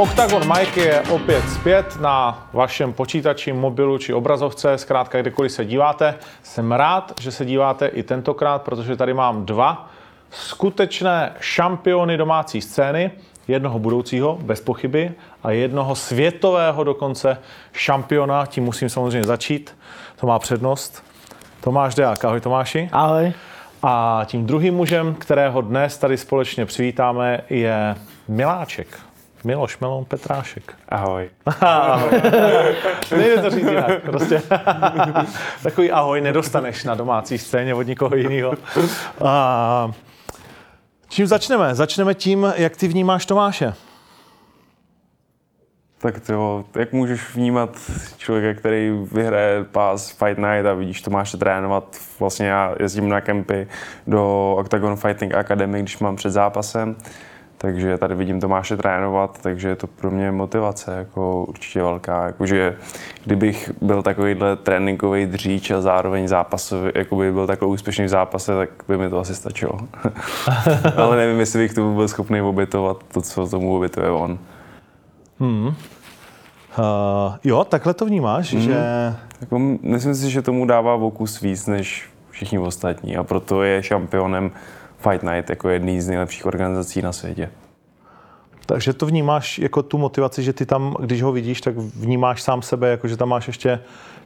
Octagon Mike je opět zpět na vašem počítači, mobilu či obrazovce, zkrátka kdekoliv se díváte. Jsem rád, že se díváte i tentokrát, protože tady mám dva skutečné šampiony domácí scény, jednoho budoucího, bez pochyby, a jednoho světového dokonce šampiona, tím musím samozřejmě začít, to má přednost. Tomáš Deák, ahoj Tomáši. Ahoj. A tím druhým mužem, kterého dnes tady společně přivítáme, je Miláček. Miloš Petrášek. Ahoj. Ahoj. Nejde to říct jinak, prostě. Takový ahoj nedostaneš na domácí scéně od nikoho jiného. Čím začneme? Začneme tím, jak ty vnímáš Tomáše. Tak to, jak můžeš vnímat člověka, který vyhraje pás Fight Night a vidíš Tomáše trénovat. Vlastně já jezdím na kempy do Octagon Fighting Academy, když mám před zápasem. Takže tady vidím Tomáše trénovat, takže je to pro mě motivace jako určitě velká. Jakože kdybych byl takovýhle tréninkový dříč a zároveň zápasový, jakoby byl takový úspěšný v zápase, tak by mi to asi stačilo. Ale nevím, jestli bych tomu byl schopný obětovat to, co tomu obětuje on. Jo, takhle to vnímáš, že... Jako, myslím si, že tomu dává vokus víc než všichni ostatní a proto je šampionem Fight Night jako jedný z nejlepších organizací na světě. Takže to vnímáš jako tu motivaci, že ty tam, když ho vidíš, tak vnímáš sám sebe, jako že tam máš ještě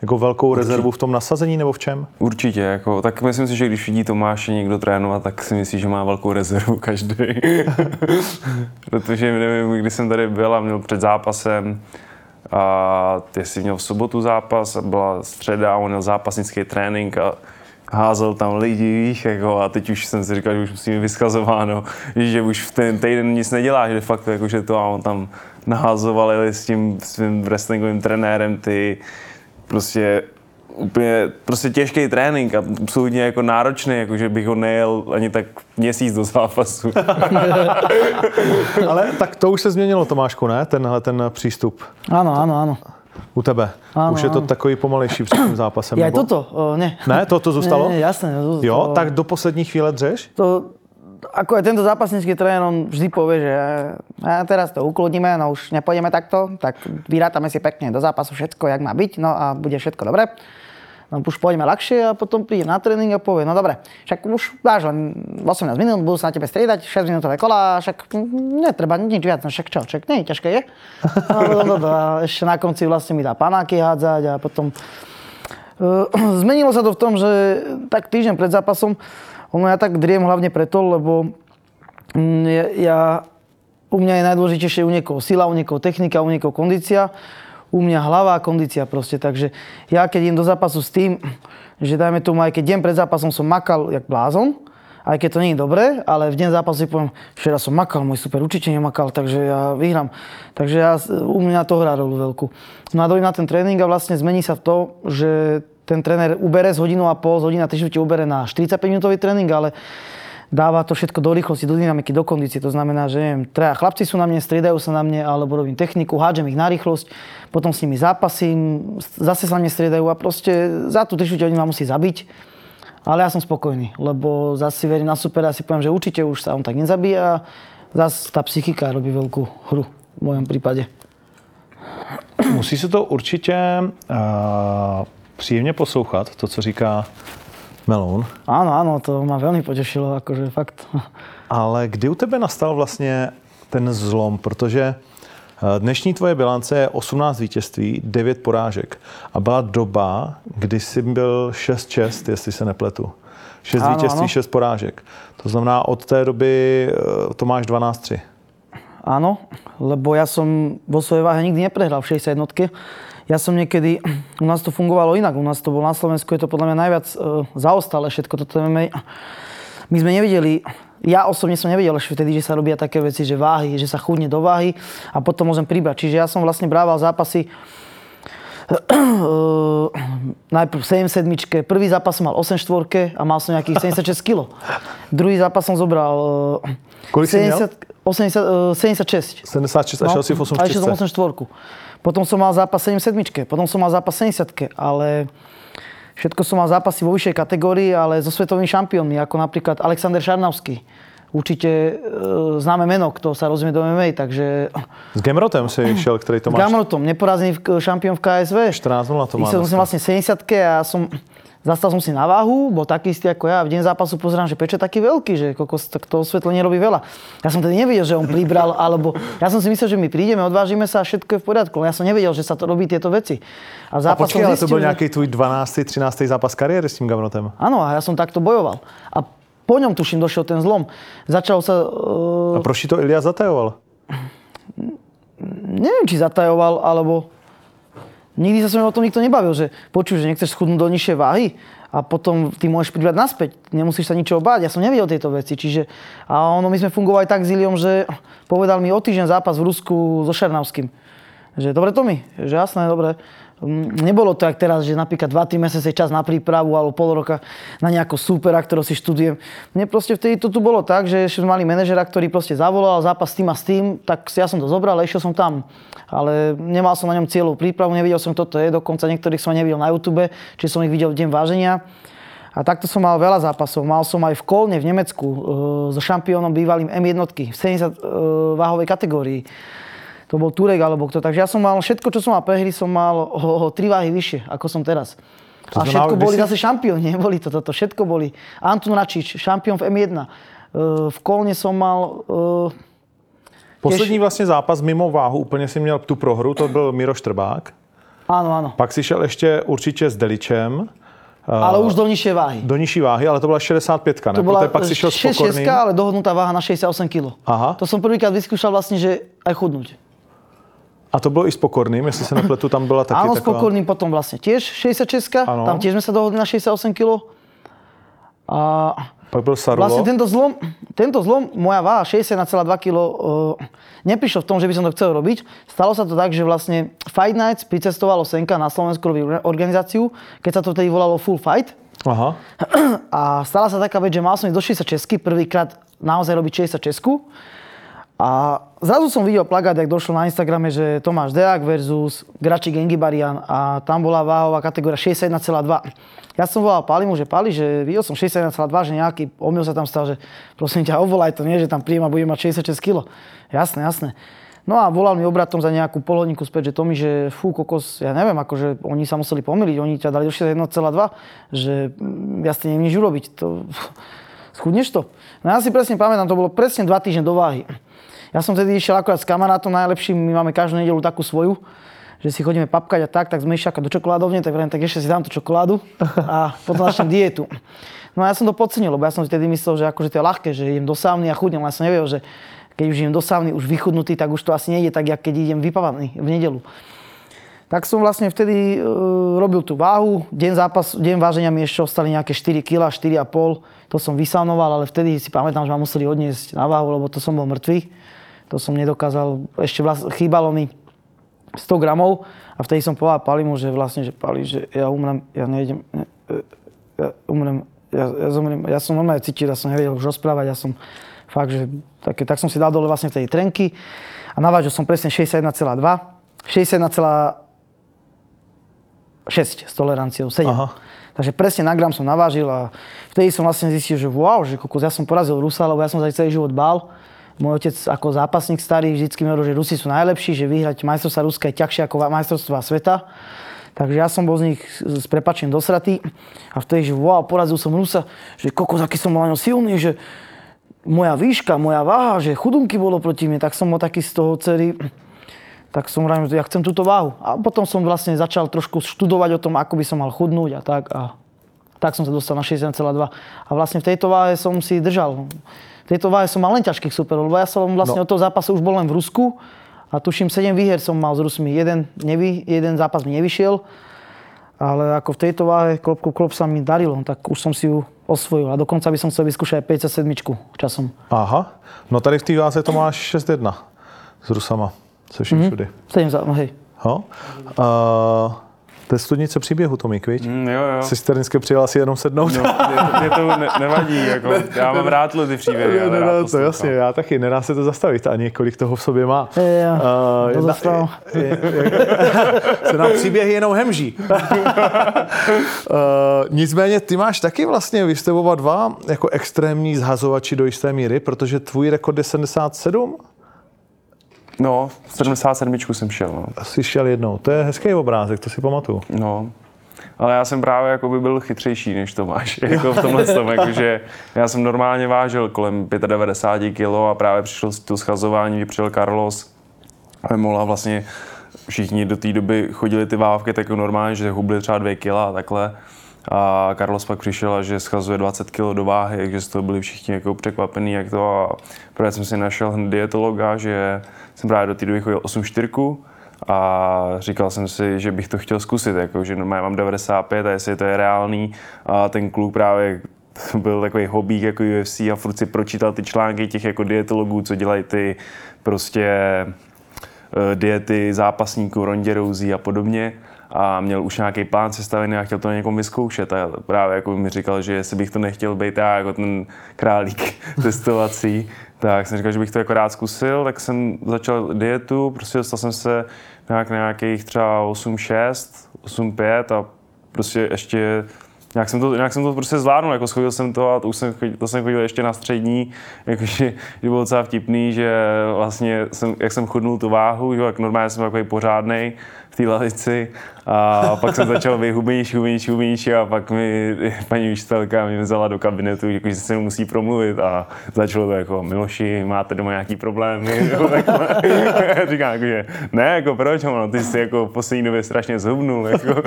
jako velkou rezervu v tom nasazení, nebo v čem? Určitě, jako, tak myslím si, že když vidí Tomáše někdo trénovat, tak si myslí, že má velkou rezervu každý. Protože nevím, když jsem tady byl a měl před zápasem, a jestli měl v sobotu zápas, a byla středa, on měl zápasnický trénink a házel tam lidi, víš, jako, a teď už jsem si říkal, že už musím být vyskazováno, že už v ten týden nic neděláš, de facto, jakože to a on tam naházovali s tím svým wrestlingovým trenérem ty prostě těžký trénink a absolutně jako náročný, jakože bych ho nejel ani tak měsíc do zápasu. Ale tak to už se změnilo, Tomášku, ne? Tenhle ten přístup. Ano. U tebe. Ano, už je to takový pomalejší před tím zápasem. Je toto? Ne. Ne, toto zůstalo? Ne, jasné. To, jo, tak do poslední chvíle dřeš? To, ako je tento zápasnický tréner, on vždy povie, že a teraz to ukludníme, no už nepôjdeme takto, tak vyrátame si pekne do zápasu všetko, jak má byť, no a bude všetko dobré. No už pôjdeme ľahšie a potom príde na tréning a povie, no dobre, však už dáš len 18 minút, budú sa na tebe striedať, 6 minútové kola, však netreba nič viac, však čo, však nie, ťažké je. A ešte na konci vlastne mi dá panáky hádzať a potom... Zmenilo sa to v tom, že tak týždeň pred zápasom, ono ja tak driem hlavne preto, lebo u mňa je najdôležitejšie u niekoho sila, u niekoho technika, u niekoho kondícia. U mňa hlava a kondícia proste, takže ja keď idem do zápasu s tým, že dajme tomu, aj keď deň pred zápasom som makal jak blázon, aj keď to nie je dobré, ale v deň zápasu si poviem, včera som makal, môj super určite nemakal, takže ja vyhrám. Takže u mňa to hrá rolu veľkú. No a dojím na ten tréning a vlastne zmení sa v to, že ten tréner ubere z hodinu a pol, z hodina 3 štvrte ubere na 45 minútový tréning, ale dáva to všetko do rýchlosti, do dynamiky, do kondície. To znamená, že neviem, chlapci sú na mne, striedajú sa na mne, alebo robím techniku, hádžem ich na rýchlosť, potom s nimi zápasím, zase sa na mne striedajú a proste za tú 3 hodinu ma musí zabiť. Ale ja som spokojný, lebo zase verím na supera, si poviem, že určite už sa on tak nezabije a zase tá psychika robí veľkú hru v mojom prípade. Musí se to určitě příjemně poslouchat, to, co říká Meloun. Ano, to mě velmi potěšilo, jakože fakt. Ale kdy u tebe nastal vlastně ten zlom, protože dnešní tvoje bilance je 18 vítězství, 9 porážek a byla doba, kdy jsi byl 6-6, jestli se nepletu. 6 ano, vítězství, ano. 6 porážek. To znamená, od té doby to máš 12-3. Áno, lebo ja som vo svojej váhe nikdy neprehral v 61. Ja som niekedy, u nás to fungovalo inak, u nás to bolo na Slovensku, je to podľa mňa najviac zaostalé všetko toto MMA. My sme nevedeli, ja osobne som nevedel ešte vtedy, že sa robia také veci, že váhy, že sa chudne do váhy a potom môžem pribrať. Čiže ja som vlastne brával zápasy najprv v 77-čke, prvý zápas som mal 8-4 a mal som nejakých 76 kg. Druhý zápas som zobral... Kolik si měl? 76. 76 a šel si v 84. A šel som 84. Potom som mal zápas 77, potom som mal zápas 70, ale všetko som mal zápasy vo vyššej kategórii, ale so svetovými šampiónmi, ako napríklad Alexander Šarnovský. určitě známe jméno, kdo se rozumí do MMA, takže... S Gamrotem si šel, který Tomáš... S Gamrotom, neporazený šampion v KSV. 14-0 na to má. Jsem vlastně 70-tky a já jsem... Zastal som si na váhu, bol taký istý ako ja. V deň zápasu pozerám, že peče taký veľký, že kokos, tak to osvetlenie robí veľa. Ja som tedy nevedel, že on pribral, alebo ja som si myslel, že my prídeme, odvážime sa a všetko je v poriadku. Ja som nevedel, že sa to robí tieto veci. A počkej, ale to bol nejaký tvoj 12. 13. zápas kariéry s tým Gamrotem. Áno, a ja som takto bojoval. A po ňom tuším došiel ten zlom. Začal sa... A proč to Iliáš zatajoval? Neviem, či zatajoval, alebo... Nikdy sa som o tom nikto nebavil, že počuj, že nechceš schudnúť do nižšej váhy a potom ty môžeš pribrať naspäť, nemusíš sa ničoho báť. Ja som nevedel tieto veci, čiže... A ono, my sme fungovali tak s Iliom, že povedal mi o týždeň zápas v Rusku so Šarnovským. Že dobre to mi, že jasné, dobre. Nebolo to jak teraz, že napríklad 2-3 mesiace čas na prípravu alebo pol roka na nejakého súpera, ktorého si študujem. Mne proste vtedy to tu bolo tak, že ešte mali manažera, ktorý proste zavolal zápas s tým a s tým, tak ja som to zobral a išiel som tam. Ale nemal som na ňom cieľovú prípravu, nevidel som toto je, dokonca niektorých som nevidel na YouTube, čiže som ich videl v deň váženia. A takto som mal veľa zápasov. Mal som aj v Kolne v Nemecku so šampiónom bývalým M1 v 70 váhovej kategórii. To bol Turek alebo kto. Takže ja som mal všetko, čo som mal prehry, som mal o 3 váhy vyššie, ako som teraz. To a všetko boli zase šampióni, neboli to toto. Všetko boli. Anton Račič, šampión v M1. V Kolne som mal... Poslední vlastně zápas mimo váhu, úplně si měl tu prohru, to byl Miroš Trbák. Ano, ano. Pak si šel ještě určitě s Deličem. Ale už do nižší váhy. Do nižší váhy, ale to byla 65, ne? To byla pak si šel 66, ale dohodnutá váha na 68 kg. Aha. To jsem prvýkrát vyskúšal vlastně, že aj chudnout. A to bylo i s Pokorným, jestli se nepletu, tam byla taky ano, taková... Ano, s Pokorným potom vlastně těž 66, ano. Tam těž jsme se dohodli na 68 kg. A... Pak byl Sarulo. Vlastně tento zlom, moja váha 61,2 kg, neprišlo v tom, že by som to chcel robiť. Stalo sa to tak, že vlastne Fight Night pricestovalo Senka na Slovensku organizáciu, keď sa to tedy volalo Full Fight. Aha. A stala sa taká vec, že mal som ísť do 66, prvýkrát naozaj robiť 66. A zrazu som videl plagát, jak došlo na Instagrame, že Tomáš Deák versus Gračík Engibarian a tam bola váhová kategória 61,2. Ja som volal Palimu, že Pali, že videl som 61,2, že nejaký omyl sa tam stal, že prosím ťa, ovolaj to, nie, že tam príjem a budem mať 66 kg. Jasné, jasné. No a volal mi obratom za nejakú polhodinku späť, že Tomi, že fú, kokos, ja neviem, akože oni sa museli pomýliť, oni ťa dali do 61,2, že ja ste neviem nič urobiť, to... Schudneš to? No ja si presne pamätám, to bolo presne 2 týždne do váhy. Ja som tedy išiel akorát s kamarátom najlepším, my máme každú nedeľu takú svoju, že si chodíme papkať a tak sme išli do čokoládovne, tak vrajím, tak ešte si dám tú čokoládu a potom začnem dietu. No a ja som to podcenil, lebo ja som si tedy myslel, že akože to je ľahké, že idem do sávny a chudnem, ale ja som nevedel, že keď už idem do sávny už vychudnutý, tak už to asi nejde tak, jak keď idem vypávaný v nedeľu. Tak som vlastne vtedy robil tú váhu, deň váženia mi ešte ostali nejaké 4 kg, 4,5, to som vysanoval, ale vtedy si pamätám, že ma museli odniesť na váhu, lebo to som bol mŕtvý. To som nedokázal, ešte vlastne chýbalo mi 100 gramov a vtedy som povedal Palimu, že vlastne, že Pali, že ja umrem, ja nejdem, ja zomrem, ja som normálne cítil, ja som nevedel už rozprávať, ja som fakt, že tak som si dal dole vlastne vtedy trenky a navážil som presne 61,2, 61,6 s toleranciou, 7. Aha. Takže presne na gram som navážil a vtedy som vlastne zistil, že wow, že kokos, ja som porazil Rusa, lebo ja som sa celý život bál. Môj otec ako zápasník starý vždycky mi hovoril, že Rusi sú najlepší, že vyhrať majstrovstvá Ruska je ťažšie ako majstrovstvá sveta. Takže ja som bol z nich s prepačením dosratý a vtedy, že wow, porazil som Rusa, že kokos, aký som bol na ňo silný, že moja výška, moja váha, že chudunky bolo proti mne, tak som bol taký z toho celý, tak som hovoril, že ja chcem túto váhu. A potom som vlastne začal trošku študovať o tom, ako by som mal chudnúť a tak. A tak som sa dostal na 61,2 a vlastne v tejto váhe som si držal. V tejto váhe som mal len ťažkých superov, lebo ja som vlastne od toho zápasu už bol len v Rusku a tuším 7 výher som mal s Rusmi, jeden zápas mi nevyšiel, ale ako v tejto váhe klop sa mi darilo, tak už som si ju osvojil a dokonca by som chcel vyskúšať aj 57 časom. Aha, no tady v tej váze to máš 6-1 s Rusama, se vším všudy. 7 hej. To je studnice příběhu, Tomík, viď? Jo. Sesternské přihlásil jenom sednout. Mě to nevadí, jako. Já mám rád lidi příběhy. To jasně, já taky. Nedá se to zastavit ani, kolik toho v sobě má. Se nám příběhy jenom hemží. Nicméně ty máš taky vlastně, vy jste oba dva jako extrémní zhazovači do jisté míry, protože tvůj rekord je 77? No, 77 jsem šel. No. Jsi šel jednou, to je hezký obrázek, to si pamatuju. No, ale já jsem právě jakoby byl chytřejší než Tomáš, jako v tomhle tom, jakože já jsem normálně vážil kolem 95 kg a právě přišlo to schazování, kdy přijel Carlos a mohla vlastně všichni do té doby chodili ty vávky tak normálně, že hubli třeba 2 kg a takhle. A Carlos pak přišel, že schazuje 20 kg do váhy, takže z toho byli všichni jako překvapení, jak to. A právě jsem si našel hned dietologa, že jsem právě do té doby chodil 8,4 a říkal jsem si, že bych to chtěl zkusit, jako, že normálně mám 95 a jestli to je reálný. A ten kluk právě byl takový hobík jako UFC a furt si pročítal ty články těch jako dietologů, co dělají ty prostě diety zápasníků, Ronda Rousey a podobně. A měl už nějaký plán sestavený a chtěl to na někom vyzkoušet a právě jako mi říkal, že jestli bych to nechtěl být já jako ten králík testovací, tak jsem říkal, že bych to jako rád zkusil, tak jsem začal dietu, prostě dostal jsem se nějak na nějakých třeba 8,6, 8,5 a prostě ještě nějak jsem to prostě zvládnul, jako schodil jsem to a to jsem chodil ještě na střední, jakože bylo docela vtipný, že vlastně jak jsem chudnul tu váhu, jo, jak normálně jsem takový pořádnej v té lavici a pak jsem začal být hubenější a pak mi paní učitelka mě vzala do kabinetu, jakože se musí promluvit a začalo to jako Miloši, máte doma nějaký problémy? Říkám jakože, ne, jako proč, ono, ty jsi jako v poslední době strašně zhubnul, jako.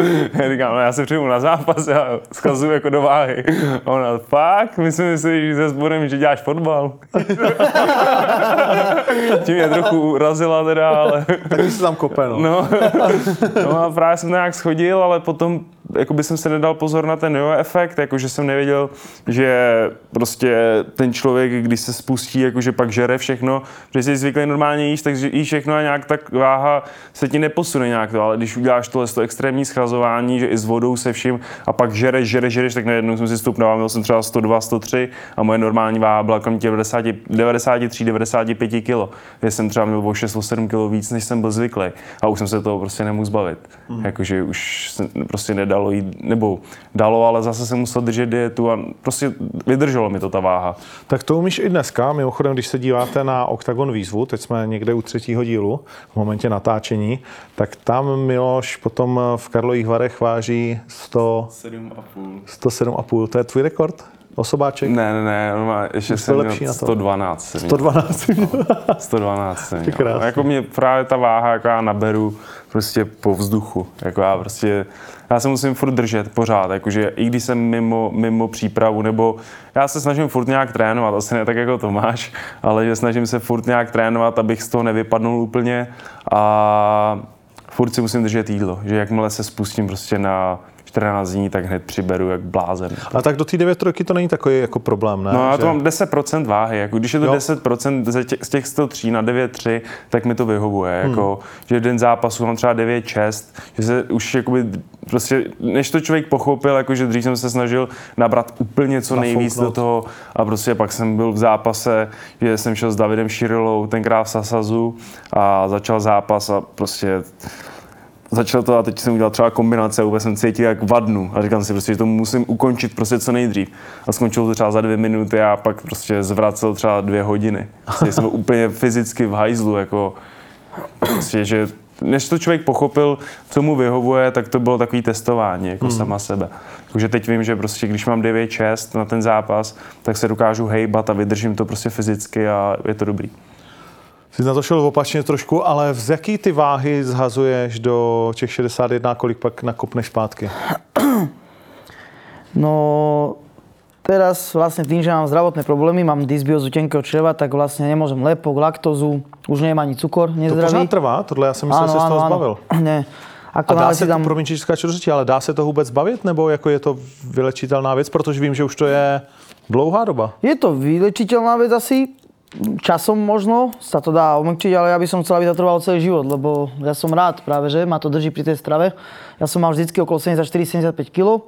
Říkám, no, já se přijmu na zápas a zkazuju jako do váhy. A ona, fakt? Myslím si, že se sborem, že děláš fotbal. Tím mě trochu urazila teda, ale... Takže se tam kope, no. A právě jsem to nějak schodil, ale potom jakoby jsem se nedal pozor na ten jo efekt, jakože jsem nevěděl, že prostě ten člověk, když se spustí, jakože pak žere všechno, protože jsi zvyklý normálně jíst, takže jí všechno a nějak tak váha se ti neposune nějak to, ale když uděláš tohle to extrémní schazování, že i s vodou se vším a pak žereš, tak najednou jsem si stupnul, měl jsem třeba 102, 103 a moje normální váha byla kolem 93, 95 kg. Já jsem třeba měl o 6, o 7 kg víc, než jsem byl zvyklý a už jsem se toho prostě nemohl zbavit. Jakože už prostě nedal jít, nebo dalo, ale zase jsem musel držet dietu a prostě vydrželo mi to ta váha. Tak to umíš i dneska, mimochodem, když se díváte na Octagon výzvu, teď jsme někde u 3. dílu, v momentě natáčení, tak tam Miloš potom v Karlových Varech váží 107,5, to je tvůj rekord? Osobáček? Ne, ještě jsem měl 112 jsem měl. Jako mě právě ta váha, jako já naberu prostě po vzduchu, jako já se musím furt držet pořád, jakože i když jsem mimo přípravu, nebo já se snažím furt nějak trénovat, asi ne tak jako Tomáš, ale že snažím se furt nějak trénovat, abych z toho nevypadnul úplně a furt si musím držet jídlo, že jakmile se spustím prostě na 14 dní, tak hned přiberu jak blázen. A tak do té 9 roky to není takový jako problém, ne? No já to mám 10% váhy, jako když je to jo. 10% z těch 103 na 9,3, tak mi to vyhovuje, jako, že v den zápasu mám třeba 9,6, že se už jakoby prostě, než to člověk pochopil, jakože dřív jsem se snažil nabrat úplně co nejvíc do toho a prostě pak jsem byl v zápase, že jsem šel s Davidem Širilou, tenkrát v Sasazu a začal zápas a prostě začal to a teď jsem udělal třeba kombinace a vůbec jsem cítil jak vadnu a říkám si prostě, že to musím ukončit prostě co nejdřív. A skončilo to třeba za 2 minuty a pak prostě zvracel třeba 2 hodiny. Prostě jsem úplně fyzicky v hajzlu, jako prostě, že než to člověk pochopil, co mu vyhovuje, tak to bylo takový testování, jako sama sebe. Takže teď vím, že prostě když mám 9,6 na ten zápas, tak se dokážu hejbat a vydržím to prostě fyzicky a je to dobrý. Jsi na to šel opačně trošku, ale z jaký ty váhy zhazuješ do těch 61, kolik pak nakopneš zpátky? No, teraz vlastne tým, že mám zdravotné problémy, mám dysbiozu tenkého čreva, tak vlastne nemôžem lepok, laktózu, už nemám ani cukor, nezdravý. To pořád trvá? Tohle já jsem myslel, že se z toho zbavil. Ne. Ako a dá se to, promiň, či skáču řeči, ale dá se to vůbec zbavit, nebo jako je to vylečitelná věc, protože vím, že už to je dlouhá doba. Je to vylečitelná věc asi. Časom možno sa to dá omekčiť, ale ja by som chcel, aby to trvalo celý život, lebo ja som rád práve, že ma to drží pri tej strave. Ja som mal vždycky okolo 74-75 kg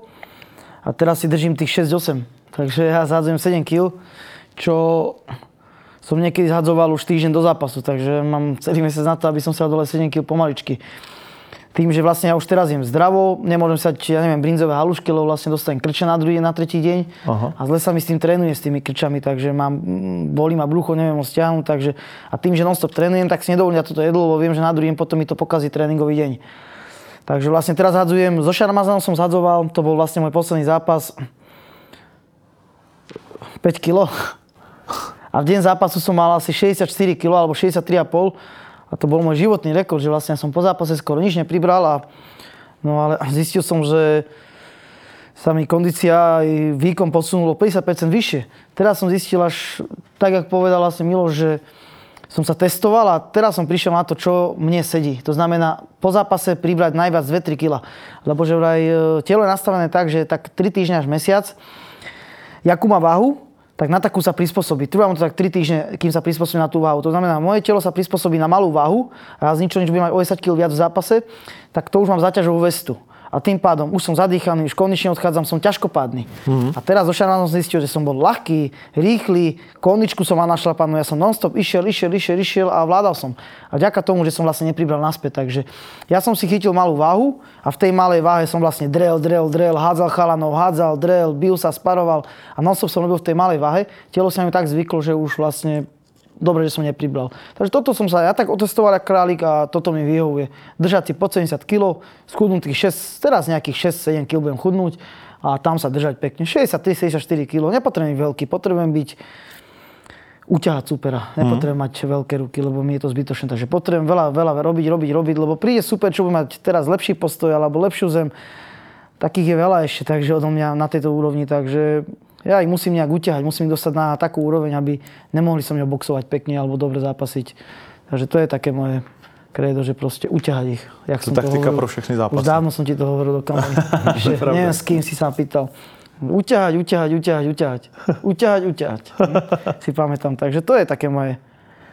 a teraz si držím tých 6-8, takže ja zhadzujem 7 kg, čo som niekedy zhadzoval už týždeň do zápasu, takže mám celý mesiac na to, aby som sa dole 7 kg pomaličky. Tým, že vlastne ja už teraz jem zdravo, nemôžem sať, ja neviem, brinzové halušky, lebo vlastne dostanem krča na druhý, na tretí deň. Aha. A zle sa mi s tým trénuje, s tými krčami, takže mám, bolí ma brucho, neviem ho stiahnuť, takže a tým, že non-stop trénujem, tak si nedovolím ja toto jedlo, lebo viem, že na druhý deň potom mi to pokazí tréningový deň. Takže vlastne teraz hadzujem, so Šarmazanom som zhadzoval, to bol vlastne môj posledný zápas, 5 kg. A v deň zápasu som mal asi 64 kg, alebo 63,5 a to bol môj životný rekord, že vlastne som po zápase skoro nič nepribral a no ale zistil som, že sa mi kondícia i výkon posunulo 50% vyššie. Teraz som zistil až, tak jak povedal vlastne Miloš, že som sa testoval a teraz som prišiel na to, čo mne sedí. To znamená po zápase pribrať najviac 2-3 kg, lebo že vraj telo je nastavené tak, že tak 3 týždne až mesiac, jakú má váhu, tak na takú sa prispôsobí. Trvá mu to tak 3 týždne, kým sa prispôsobí na tú váhu. To znamená, moje telo sa prispôsobí na malú váhu a ja z ničoho nič budem mať o 10 kg viac v zápase, tak to už mám zaťažovú vestu. A tým pádom už som zadýchaný, už kondične odchádzam, som ťažkopádny. Mm-hmm. A teraz zo Šarmazanom som zistil, že som bol ľahký, rýchly, kondičku som mal našlapanú, ja som non-stop išiel a vládal som. A vďaka tomu, že som vlastne nepribral naspäť, takže ja som si chytil malú váhu a v tej malej váhe som vlastne drel, hádzal chalanov, bil sa, sparoval a non-stop som robil v tej malej váhe. Telo sa mi tak zvyklo, že už vlastne dobre, že som nepribral. Takže toto som sa ja tak otestoval ako králik a toto mi vyhovuje. Držať si pod 70 kg, schudnúť tých 6, teraz nejakých 6-7 kg budem chudnúť a tam sa držať pekne. 63-64 kg, nepotrebujem veľký, potrebujem byť uťahať supera. Nepotrebujem mať veľké ruky, lebo mi je to zbytočné. Takže potrebujem veľa robiť, lebo príde super, čo bude mať teraz lepší postoj alebo lepšiu zem. Takých je veľa ešte, takže odo mňa na tejto úrovni, takže ja ich musím nejak utiahať, musím ich dostať na takú úroveň, aby nemohli som mňa boxovať pekne alebo dobre zápasiť. Takže to je také moje kredo, že proste utiahať ich. Jak to je taktika pro všechny zápasy. Už dávno som ti to hovoril do kamery. Neviem, s kým si sa pýtal. Utiahať. Si pamätám. Takže to je také moje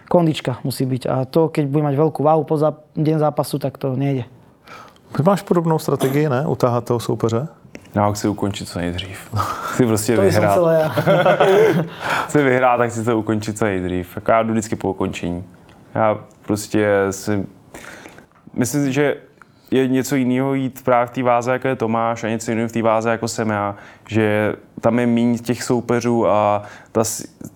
kondička musí byť. A to, keď budem mať veľkú váhu po deň zápasu, tak to nejde. Ty máš podobnou strategii, ne? Utáhat toho soupeře? Já chci ukončit co nejdřív. Chci prostě vyhrát. Chci vyhrát, tak chci to ukončit co nejdřív. Já jdu vždycky po ukončení. Já prostě si myslím, že je něco jiného jít právě v té váze, jako je Tomáš, a něco jiného v té váze, jako jsem já. Že tam je méně těch soupeřů a ta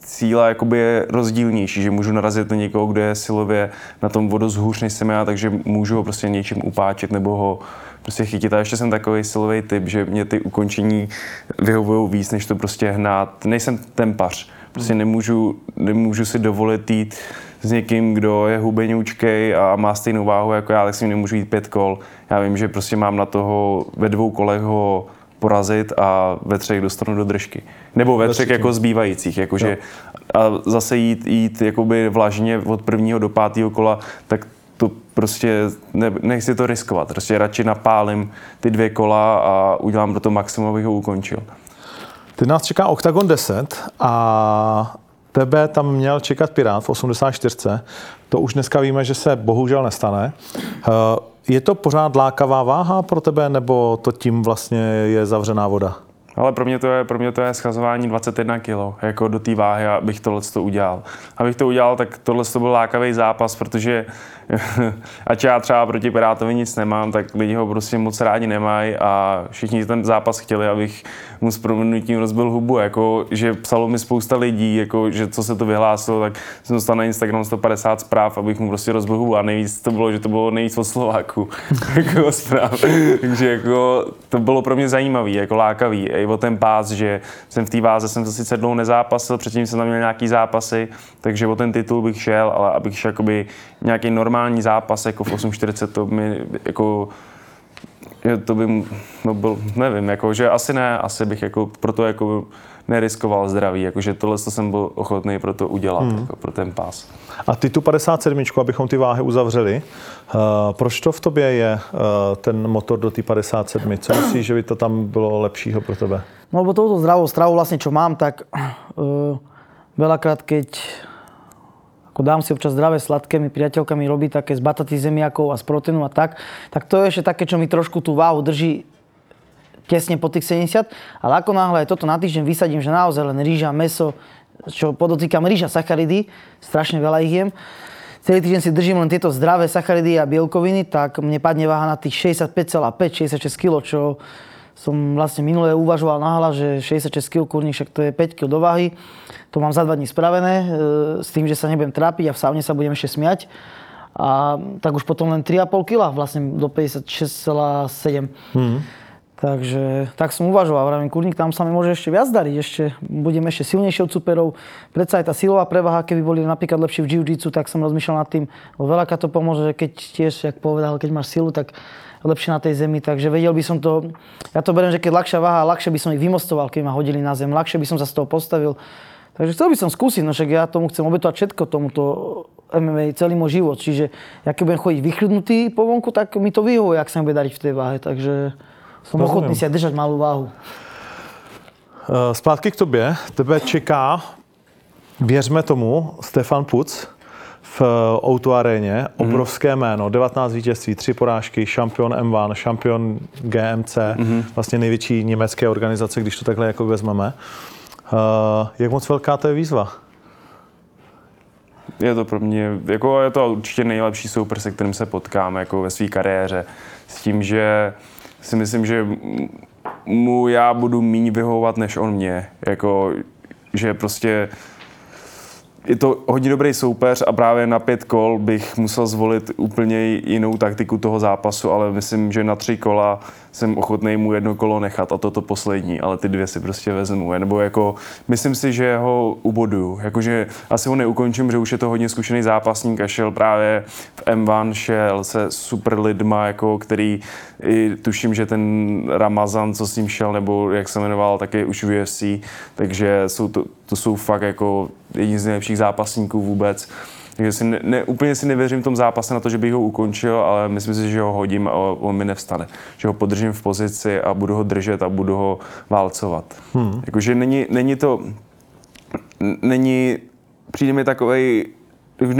síla je rozdílnější, že můžu narazit na někoho, kdo je silově na tom vodost hůř, než jsem já, takže můžu ho prostě něčím upáčet nebo ho prostě chytit. A ještě jsem takový silový typ, že mě ty ukončení vyhovují víc, než to prostě hnát. Nejsem tempař, prostě nemůžu si dovolit jít s někým, kdo je hubeňoučkej a má stejnou váhu jako já, tak si nemůžu jít 5 kol. Já vím, že prostě mám na toho ve 2 kolech ho porazit a ve 3 dostanu do držky. Nebo ve 3 jako zbývajících. Jakože, a zase jít jakoby vlažně od 1. do 5. kola, tak to prostě nechci to riskovat. Prostě radši napálím ty 2 kola a udělám pro to maximum, abych ho ukončil. Teď nás čeká Octagon 10 a tebe tam měl čekat Pirát v 84. To už dneska víme, že se bohužel nestane. Je to pořád lákavá váha pro tebe, nebo to tím vlastně je zavřená voda? Ale pro mě to je schazování 21 kg, jako do té váhy, abych tohleto udělal. Abych to udělal, tak tohleto byl lákavý zápas, protože ať já třeba proti Pirátovi nic nemám, tak lidi ho prostě moc rádi nemají a všichni ten zápas chtěli, abych mu s prominutím rozbil hubu, jako, že psalo mi spousta lidí, jako, že co se to vyhlásilo, tak jsem dostal na Instagram 150 zpráv, abych mu prostě rozbil hubu a nejvíc to bylo, že to bylo nejvíc od Slováku jako zpráv. Takže jako, to bylo pro mě zajímavý, jako lákavý. I o ten pás, že jsem v té váze, jsem to sice dlouho nezápasil, předtím jsem tam měl nějaký zápasy, takže o ten titul bych šel, ale abych šel jakoby nějaký normální zápas, jako v 8.40, to mi jako, to by, no byl, nevím, jako, že asi ne, asi bych jako proto jako neriskoval zdraví, jakože tohle jsem byl ochotný pro to udělat, jako pro ten pás. A ty tu 57, abychom ty váhy uzavřeli, proč to v tobě je ten motor do té 57? Co myslíš, že by to tam bylo lepšího pro tebe? No, lebo touto zdravou stravu, vlastne čo mám, tak veľakrát, keď ako dám si občas zdravé sladké, mi priateľka mi robí také z bataty, zemiakov a z proteínu a tak, tak to je ešte také, čo mi trošku tú váhu drží tesne po tých 70, ale ako náhle aj toto na týždeň vysadím, že naozaj len rýža, mäso, čo podotýkam rýža, sacharidy, strašne veľa ich jem, celý týždeň si držím len tieto zdravé sacharidy a bielkoviny, tak mne padne váha na tých 65,5-66 kg, čo som vlastne minulé uvažoval nahlas, že 66 kg kurník, však to je 5 kg do váhy. To mám za 2 dní spravené, s tým, že sa nebudem trápiť a v saune sa budem ešte smiať. A tak už potom len 3,5 kg, vlastne do 56,7 kg. Takže tak som uvažoval, vravím, kurník, tam sa mi môže ešte viac dariť, ešte budem ešte silnejšie od superov. Predsa aj tá silová prevaha, keby boli napríklad lepšie v jiu-jitsu, tak som rozmýšľal nad tým, veľaká to pomôže, keď tiež, jak povedal, keď máš silu, tak lepšie na tej zemi, takže vedel by som to, ja to beriem, že keď ľahšia váha, ľahšie by som ich vymostoval, keď ma hodili na zem, ľahšie by som sa z toho postavil. Takže chcel by som skúsiť, no však ja tomu chcem obetovať všetko, tomuto MMA, celý môj život, čiže ja keď budem chodiť vychrudnutý po vonku, tak mi to vyhovuje, ak sa mi bude dariť v tej váhe, takže jsem ochotný si držet malou váhu. Zpátky k tobě. Tebe čeká, věřme tomu, Stefan Pudt v O2 Aréně. Obrovské jméno. 19 vítězství, 3 porážky, šampion M1, šampion GMC, vlastně největší německé organizace, když to takhle jako vezmeme. Jak moc velká to je výzva? Je to pro mě, jako je to určitě nejlepší soupeř, se kterým se potkám jako ve své kariéře. S tím, že si myslím, že mu já budu míň vyhovovat, než on mě. Jako, že prostě je to hodně dobrý soupeř a právě na 5 kol bych musel zvolit úplně jinou taktiku toho zápasu, ale myslím, že na 3 kola jsem ochotný mu 1 kolo nechat a toto poslední, ale ty 2 si prostě vezmu. Nebo jako, myslím si, že ho uboduju. Jakože asi ho neukončím, protože už je to hodně zkušený zápasník a šel právě v M1, šel se super lidma, jako, který i tuším, že ten Ramazan, co s ním šel, nebo jak se jmenoval, taky už v UFC, takže jsou to jsou fakt jako jedni z nejlepších zápasníků vůbec. Takže úplně si nevěřím v tom zápase na to, že bych ho ukončil, ale myslím si, že ho hodím a on mi nevstane. Že ho podržím v pozici a budu ho držet a budu ho válcovat. Jakože není, přijde mi takovej,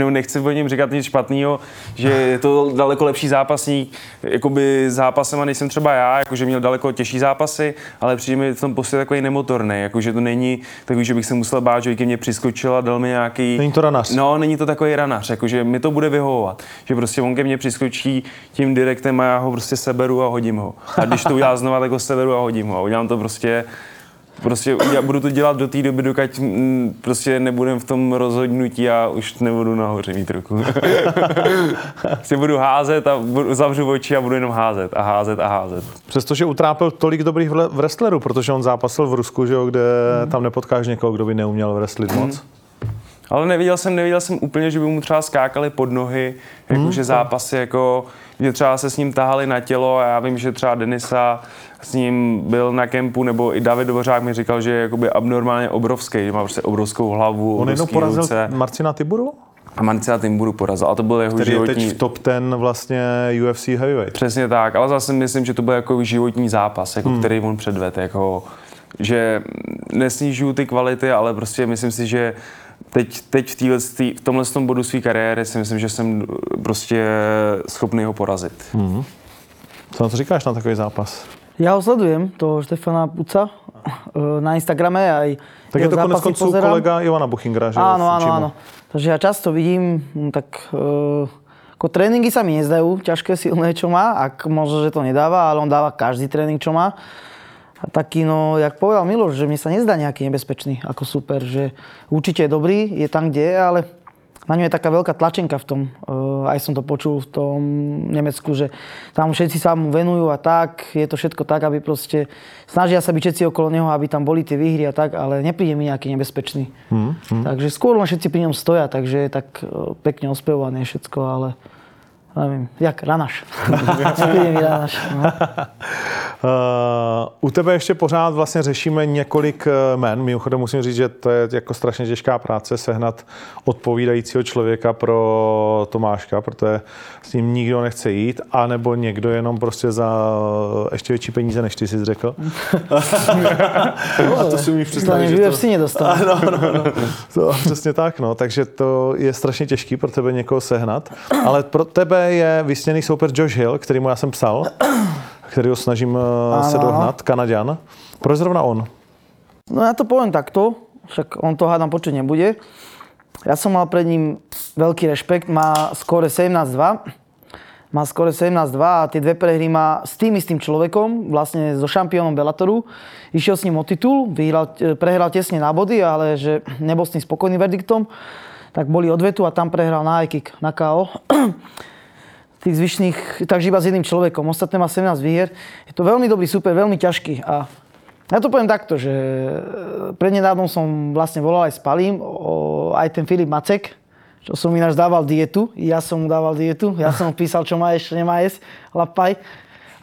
nechci o něm říkat nic špatného, že je to daleko lepší zápasník, jakoby zápasem, a nejsem třeba já, jakože měl daleko těžší zápasy, ale přijde mi v tom prostě takový nemotorný, jakože to není takový, že bych se musel bát, že ke mně přiskočil a dal mi nějaký... Není to ranař. No, není to takový ranař, jakože mi to bude vyhovovat, že prostě on ke mně přiskočí tím direktem a já ho prostě seberu a hodím ho. A když to udělá znova, tak ho seberu a hodím ho. Udělám to prostě já budu to dělat do té doby, dokud prostě nebudem v tom rozhodnutí a už nebudu nahoře mít ruku. Prostě budu házet a zavřu oči a budu jenom házet a házet a házet. Přestože utrápil tolik dobrých wrestlerů, protože on zápasil v Rusku, že jo, kde tam nepotkáš někoho, kdo by neuměl wrestlit moc. Ale neviděl jsem úplně, že by mu třeba skákali pod nohy, jakože zápasy, jako, že třeba se s ním tahali na tělo a já vím, že třeba Denisa s ním byl na kempu, nebo i David Dvořák mi říkal, že je jakoby abnormálně obrovský, že má prostě obrovskou hlavu, obrovský ruce. On jenom porazil Marcina Tiburu? A Marcina Timburu porazil, a to byl jeho který životní... Který je teď v top 10 vlastně UFC heavyweight. Přesně tak, ale zase myslím, že to byl jako životní zápas, jako který on předved, jako, že nesnížuju ty kvality, ale prostě myslím si, že teď v tomhle bodu své kariéry si myslím, že jsem prostě schopný ho porazit. Co na to říkáš na takový zápas? Já ho sledujem, toho Štefana Puca, na Instagrame aj. Tak je to konec konců pozerám. Kolega Ivana Buchingra, že? Áno. Takže ja často vidím, tak ako tréningy sa mi nezdajú, ťažké silné, čo má, ak možno, že to nedáva, ale on dáva každý tréning, čo má. A taký, no, jak povedal Miloš, že mne sa nezdá nejaký nebezpečný ako super, že určite je dobrý, je tam, kde je, ale na ňu je taká veľká tlačenka v tom, aj som to počul v tom Nemecku, že tam všetci sa mu venujú a tak, je to všetko tak, aby proste, snažia sa byť všetci okolo neho, aby tam boli tie výhry a tak, ale nepríde mi nejaký nebezpečný. Takže skôr len všetci pri ňom stoja, takže je tak pekne ospevované všetko, ale... Nevím, jak ranaš. Ranaš. U tebe ještě pořád vlastně řešíme několik jmen. Mimochodem musím říct, že to je jako strašně těžká práce sehnat odpovídajícího člověka pro Tomáška, protože s ním nikdo nechce jít, anebo někdo jenom prostě za ještě větší peníze, než ty jsi řekl. A to si umíš představit, že to... UFC nedostal. No, přesně tak, no. Takže to je strašně těžký pro tebe někoho sehnat. Ale pro tebe je vysněný soupeř Josh Hill, kterýmu já jsem psal, kterýho snažím se dohnat, Kanaďan. Proč zrovna on? No já to poviem takto, však on to hádam počuť nebude. Ja som mal pred ním veľký rešpekt, má skóre 17-2. Má skóre 17-2 a tie dve prehry má s tým istým človekom, vlastne so šampiónom Bellatoru. Išiel s ním o titul, prehral tesne na body, ale že nebol s tým spokojný verdiktom, tak boli odvetu a tam prehral na high kick, na KO. Tých zvyšných, takže iba s jedným človekom. Ostatné má 17 výher. Je to veľmi dobrý super, veľmi ťažký. A ja to poviem takto, že prednedávnom som vlastne volal aj s Palim, aj ten Filip Macek, čo som ináč dával dietu. Ja som mu dával dietu. Ja som mu písal, čo má ešte, nemá jesť. Lapaj.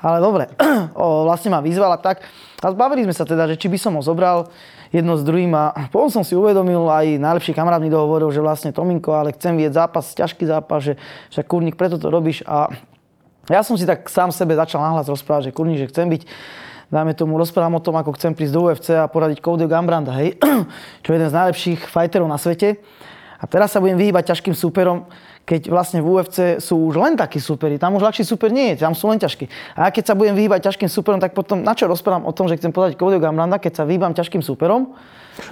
Ale dobre. Vlastne ma vyzval a tak. A zbavili sme sa teda, že či by som ho zobral jedno s druhým. A potom som si uvedomil, aj najlepší kamarát mi dohovoril, že vlastne Tominko, ale chcem vidieť zápas, ťažký zápas, že však Kurník, preto to robíš. A ja som si tak sám sebe začal nahlas rozprávať, že Kurník, že chcem byť, dajme tomu, rozprávam o tom, ako chcem prísť do UFC a poradiť Codyho Garbranda, hej, čo je jeden z najlepších fighterov na svete. A teraz sa budem vyhýbať ťažkým súperom, keď vlastne v UFC sú už len takí súperi. Tam už ľahší súper nie je, tam sú len ťažkí. A ja keď sa budem vyhýbať ťažkým súperom, tak potom na čo rozprávam o tom, že chcem podať Codyho Garbranda, keď sa vyhýbam ťažkým súperom?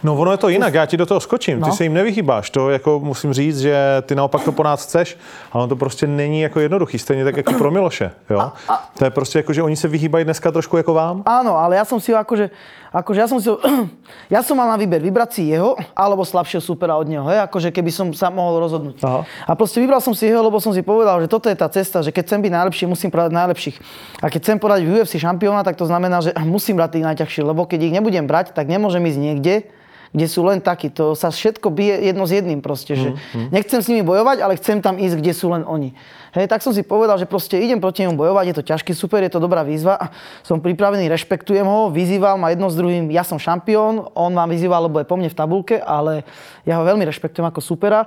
No ono je to jinak, já ti do toho skočím, no. Ty se jim nevyhýbáš, to jako musím říct, že ty naopak to po nás chceš, ale on to prostě není jako jednoduchý, stejně tak jako pro Miloše, jo? To je prostě jako, že oni se vyhýbají dneska trošku jako vám. Áno, ale já jsem si ho akože já jsem mal na výber vybrat si jeho, alebo slabšieho supera od něho, hej, akože keby som sa mohol rozhodnúť. Aha. A prostě vybral som si jeho, lebo som si povedal, že toto je tá cesta, že keď chcem byť najlepší, musím poradiť najlepších. A keď chcem poradiť v UFC šampióna, tak to znamená, že musím brať tých najťažších, lebo keď ich nebudem brať, tak nemôžem ísť niekde, kde sú len takí. To sa všetko bije jedno s jedným proste, že nechcem s nimi bojovať, ale chcem tam ísť, kde sú len oni. Hej, tak som si povedal, že proste idem proti nemu bojovať, je to ťažký super, je to dobrá výzva. Som pripravený, rešpektujem ho, vyzýval ma jedno s druhým, ja som šampión, on ma vyzýval, lebo je po mne v tabulke, ale ja ho veľmi rešpektujem ako supera.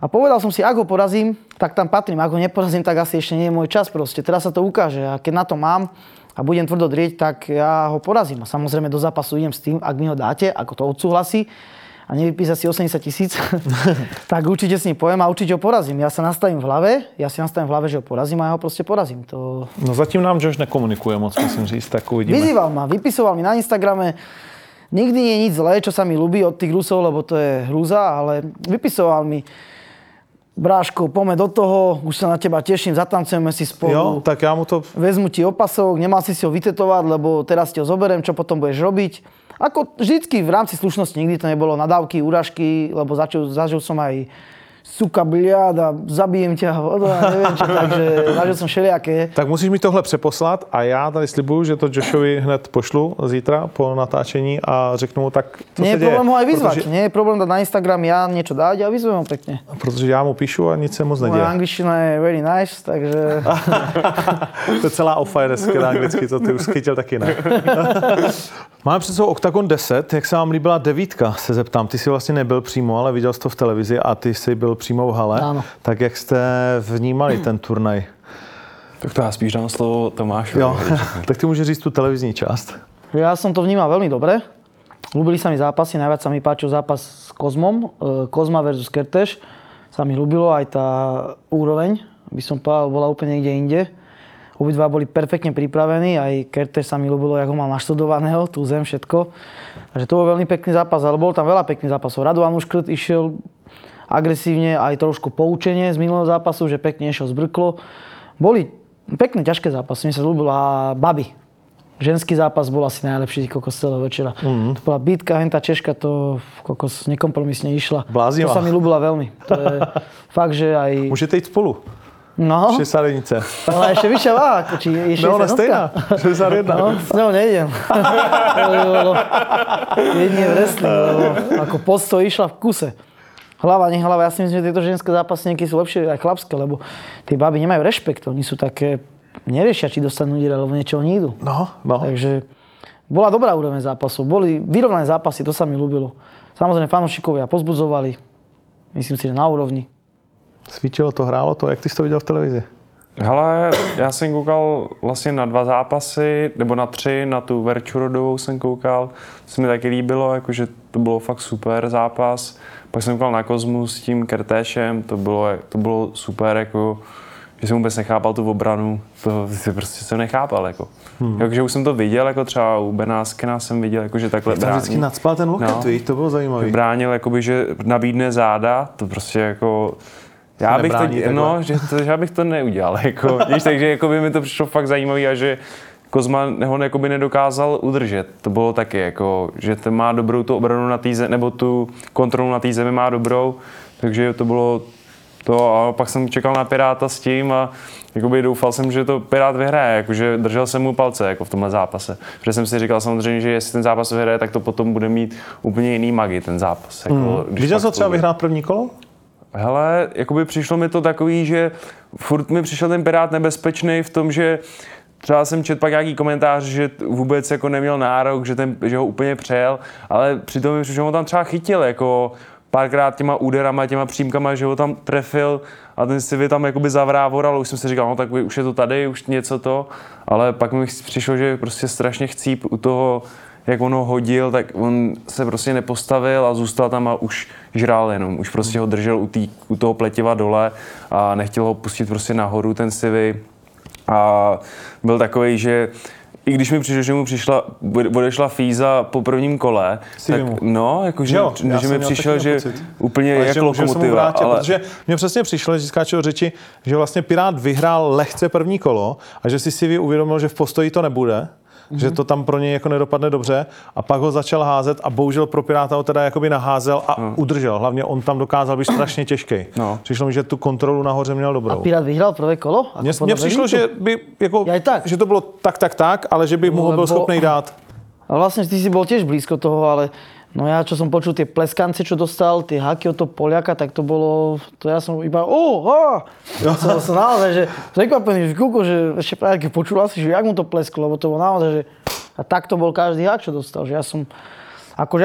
A povedal som si, ak ho porazím, tak tam patrím, ak ho neporazím, tak asi ešte nie je môj čas proste. Teraz sa to ukáže a keď na to mám a budem tvrdo drieť, tak ja ho porazím. A samozrejme do zápasu idem s tým, ak mi ho dáte, ako to odsúhlasí a nevypísa si 80 000, tak určite s ním pojem a určite ho porazím. Ja si nastavím v hlave, že ho porazím a ja ho proste porazím. To... No zatím nám Josh nekomunikuje moc, musím říct, tak uvidíme. Vyzýval ma, vypisoval mi na Instagrame. Nikdy nie je nič zlé, čo sa mi ľubí od tých Rusov, lebo to je hrúza, ale vypisoval mi: Bráško, poďme do toho, už sa na teba teším, zatancujeme si spolu. Jo, tak ja mu to... Vezmu ti opasok, nemal si si ho vytetovať, lebo teraz ti ho zoberiem, čo potom budeš robiť. Ako vždycky v rámci slušnosti, nikdy to nebolo nadávky, úražky, lebo zažil som aj suka, bliada, zabijem ťa, neviem čo, takže zažil som všelijaké. Tak musíš mi tohle přeposlat a já tady slibuju, že to Joshovi hned pošlu zítra po natáčení a řeknu mu tak, co se děje. Nie je problém ho aj vyzvať, nie je problém dať na Instagram, ja niečo dať a vyzvem ho pekne. Protože já mu píšu a nic se moc neděje. Moja angličtina je very nice, takže... To je celá off-air-esky na anglicky, to ty už chytil taky ne. Máme před sebou Octagon 10, jak se vám líbila devítka, se zeptám. Ty jsi vlastně nebyl přímo, ale viděl jsi to v televizi a ty jsi byl přímo v hale. Ano. Tak jak jste vnímali ten turnaj? Tak to já spíš dám slovo Tomášovi. Jo, tak ty můžeš říct tu televizní část. Já jsem to vnímal velmi dobře. Lubili se mi zápasy, najviac se mi páčil zápas s Kozmom. Kozma versus Kertes. Sa mi lubilo aj tá úroveň, by som povedal, bola úplne niekde inde. Obidva boli perfektne pripravení, aj Kertes sa mi ľúbilo, jak ho mal naštudovaného, tú zem, všetko. Takže to bol veľmi pekný zápas, ale bolo tam veľa pekných zápasov. Radovan Uškrt išiel agresívne, aj trošku poučenie z minulého zápasu, že pekne išiel zbrklo. Boli pekné, ťažké zápasy, mi sa ľúbilo. A Babi, ženský zápas bol asi najlepší kokos celého večera. To bola bitka, henta Češka, to kokos nekompromisne išla. Blázila. To sa mi ľúbila veľmi. To je fakt, že aj... Môžete ísť spolu. No. 61. Ale ještě vyšší vák, či je 61. No, ona stejná. 61. No, s ňou nejdem. Jedně vresli, ako postoj išla v kuse. Hlava, nehlava, já si myslím, že tyto ženské zápasníky jsou lepší aj chlapské, lebo ty baby nemajú rešpekt, oni sú také neriešia, či dostanú úder alebo niečo, oni idú. No. Takže bola dobrá úroveň zápasov, boli vyrovnané zápasy, to sa mi ľúbilo. Samozrejme fanúšikovia pozbudzovali, myslím si, že na úrovni. Svíčilo to, hrálo to, jak ty jsi to viděl v televizi? Hele, já jsem koukal vlastně na 2 zápasy, nebo na 3, na tu Verčurodovou jsem koukal, to se mi taky líbilo, jakože to bylo fakt super zápas. Pak jsem koukal na Kozmu s tím Kertešem, to bylo super, jako, že jsem vůbec nechápal tu obranu, to prostě jsem nechápal, jako. Takže už jsem to viděl, jako třeba u Benáskena jsem viděl, jako, že takhle brání. Vždycky nadspal ten loket, no, to bylo zajímavé. Bránil, jakoby, že nabídne záda, to prostě jako... Já bych to neudělal, jako, takže jako by mi to přišlo fakt zajímavé a že Kozma ho nedokázal udržet. To bylo taky, jako, že ten má dobrou tu obranu na té zemi, nebo tu kontrolu na té zemi má dobrou, takže to bylo to a pak jsem čekal na Piráta s tím a jakoby doufal jsem, že to Pirát vyhraje, jakože držel jsem mu palce jako v tomhle zápase. Protože jsem si říkal samozřejmě, že jestli ten zápas vyhraje, tak to potom bude mít úplně jiný magii ten zápas. Jako, Viděl jsi třeba vyhrát první kolo? Hele, jakoby přišlo mi to takový, že furt mi přišel ten Pirát nebezpečný v tom, že třeba jsem četl pak nějaký komentář, že vůbec jako neměl nárok, že ho úplně přejel, ale přitom mi přišlo, že ho tam třeba chytil, jako párkrát těma úderama, těma přímkama, že ho tam trefil a ten si tam jakoby zavrávoral, už jsem si říkal, no tak už je to tady, už něco to, ale pak mi přišlo, že prostě strašně chcíp u toho, jak on ho hodil, tak on se prostě nepostavil a zůstal tam a už žrál jenom. Už prostě ho držel u toho pletiva dole a nechtěl ho pustit prostě nahoru ten Sivy. A byl takovej, že i když mi přišlo, že mu odešla fíza po prvním kole, Sivimu. Tak no, jakože mi přišlo, že úplně ale jak lokomotiva. Ale... Protože mně přesně přišlo, že skáčelo řeči, že vlastně Pirát vyhrál lehce první kolo a že si Sivy uvědomil, že v postoji to nebude. Že to tam pro něj jako nedopadne dobře a pak ho začal házet a bohužel pro Piráta ho teda jakoby naházel a udržel. Hlavně on tam dokázal být strašně těžký. No. Přišlo mi, že tu kontrolu nahoře měl dobrou. A Pirát vyhrál prvé kolo? Mně přišlo, že by jako, že to bylo tak, ale že by mu ho byl schopný dát. A vlastně ty si byl těž blízko toho, ale no já, čo som počul, tie pleskance, čo dostal, tie haky od toho Poliaka, tak to bolo, to ja som iba, som naozaj, že prekvapený, že kúko, že ešte práve počul asi, že jak mu to plesklo, lebo to bolo naozaj, že a tak to bol každý hak, čo dostal, že ja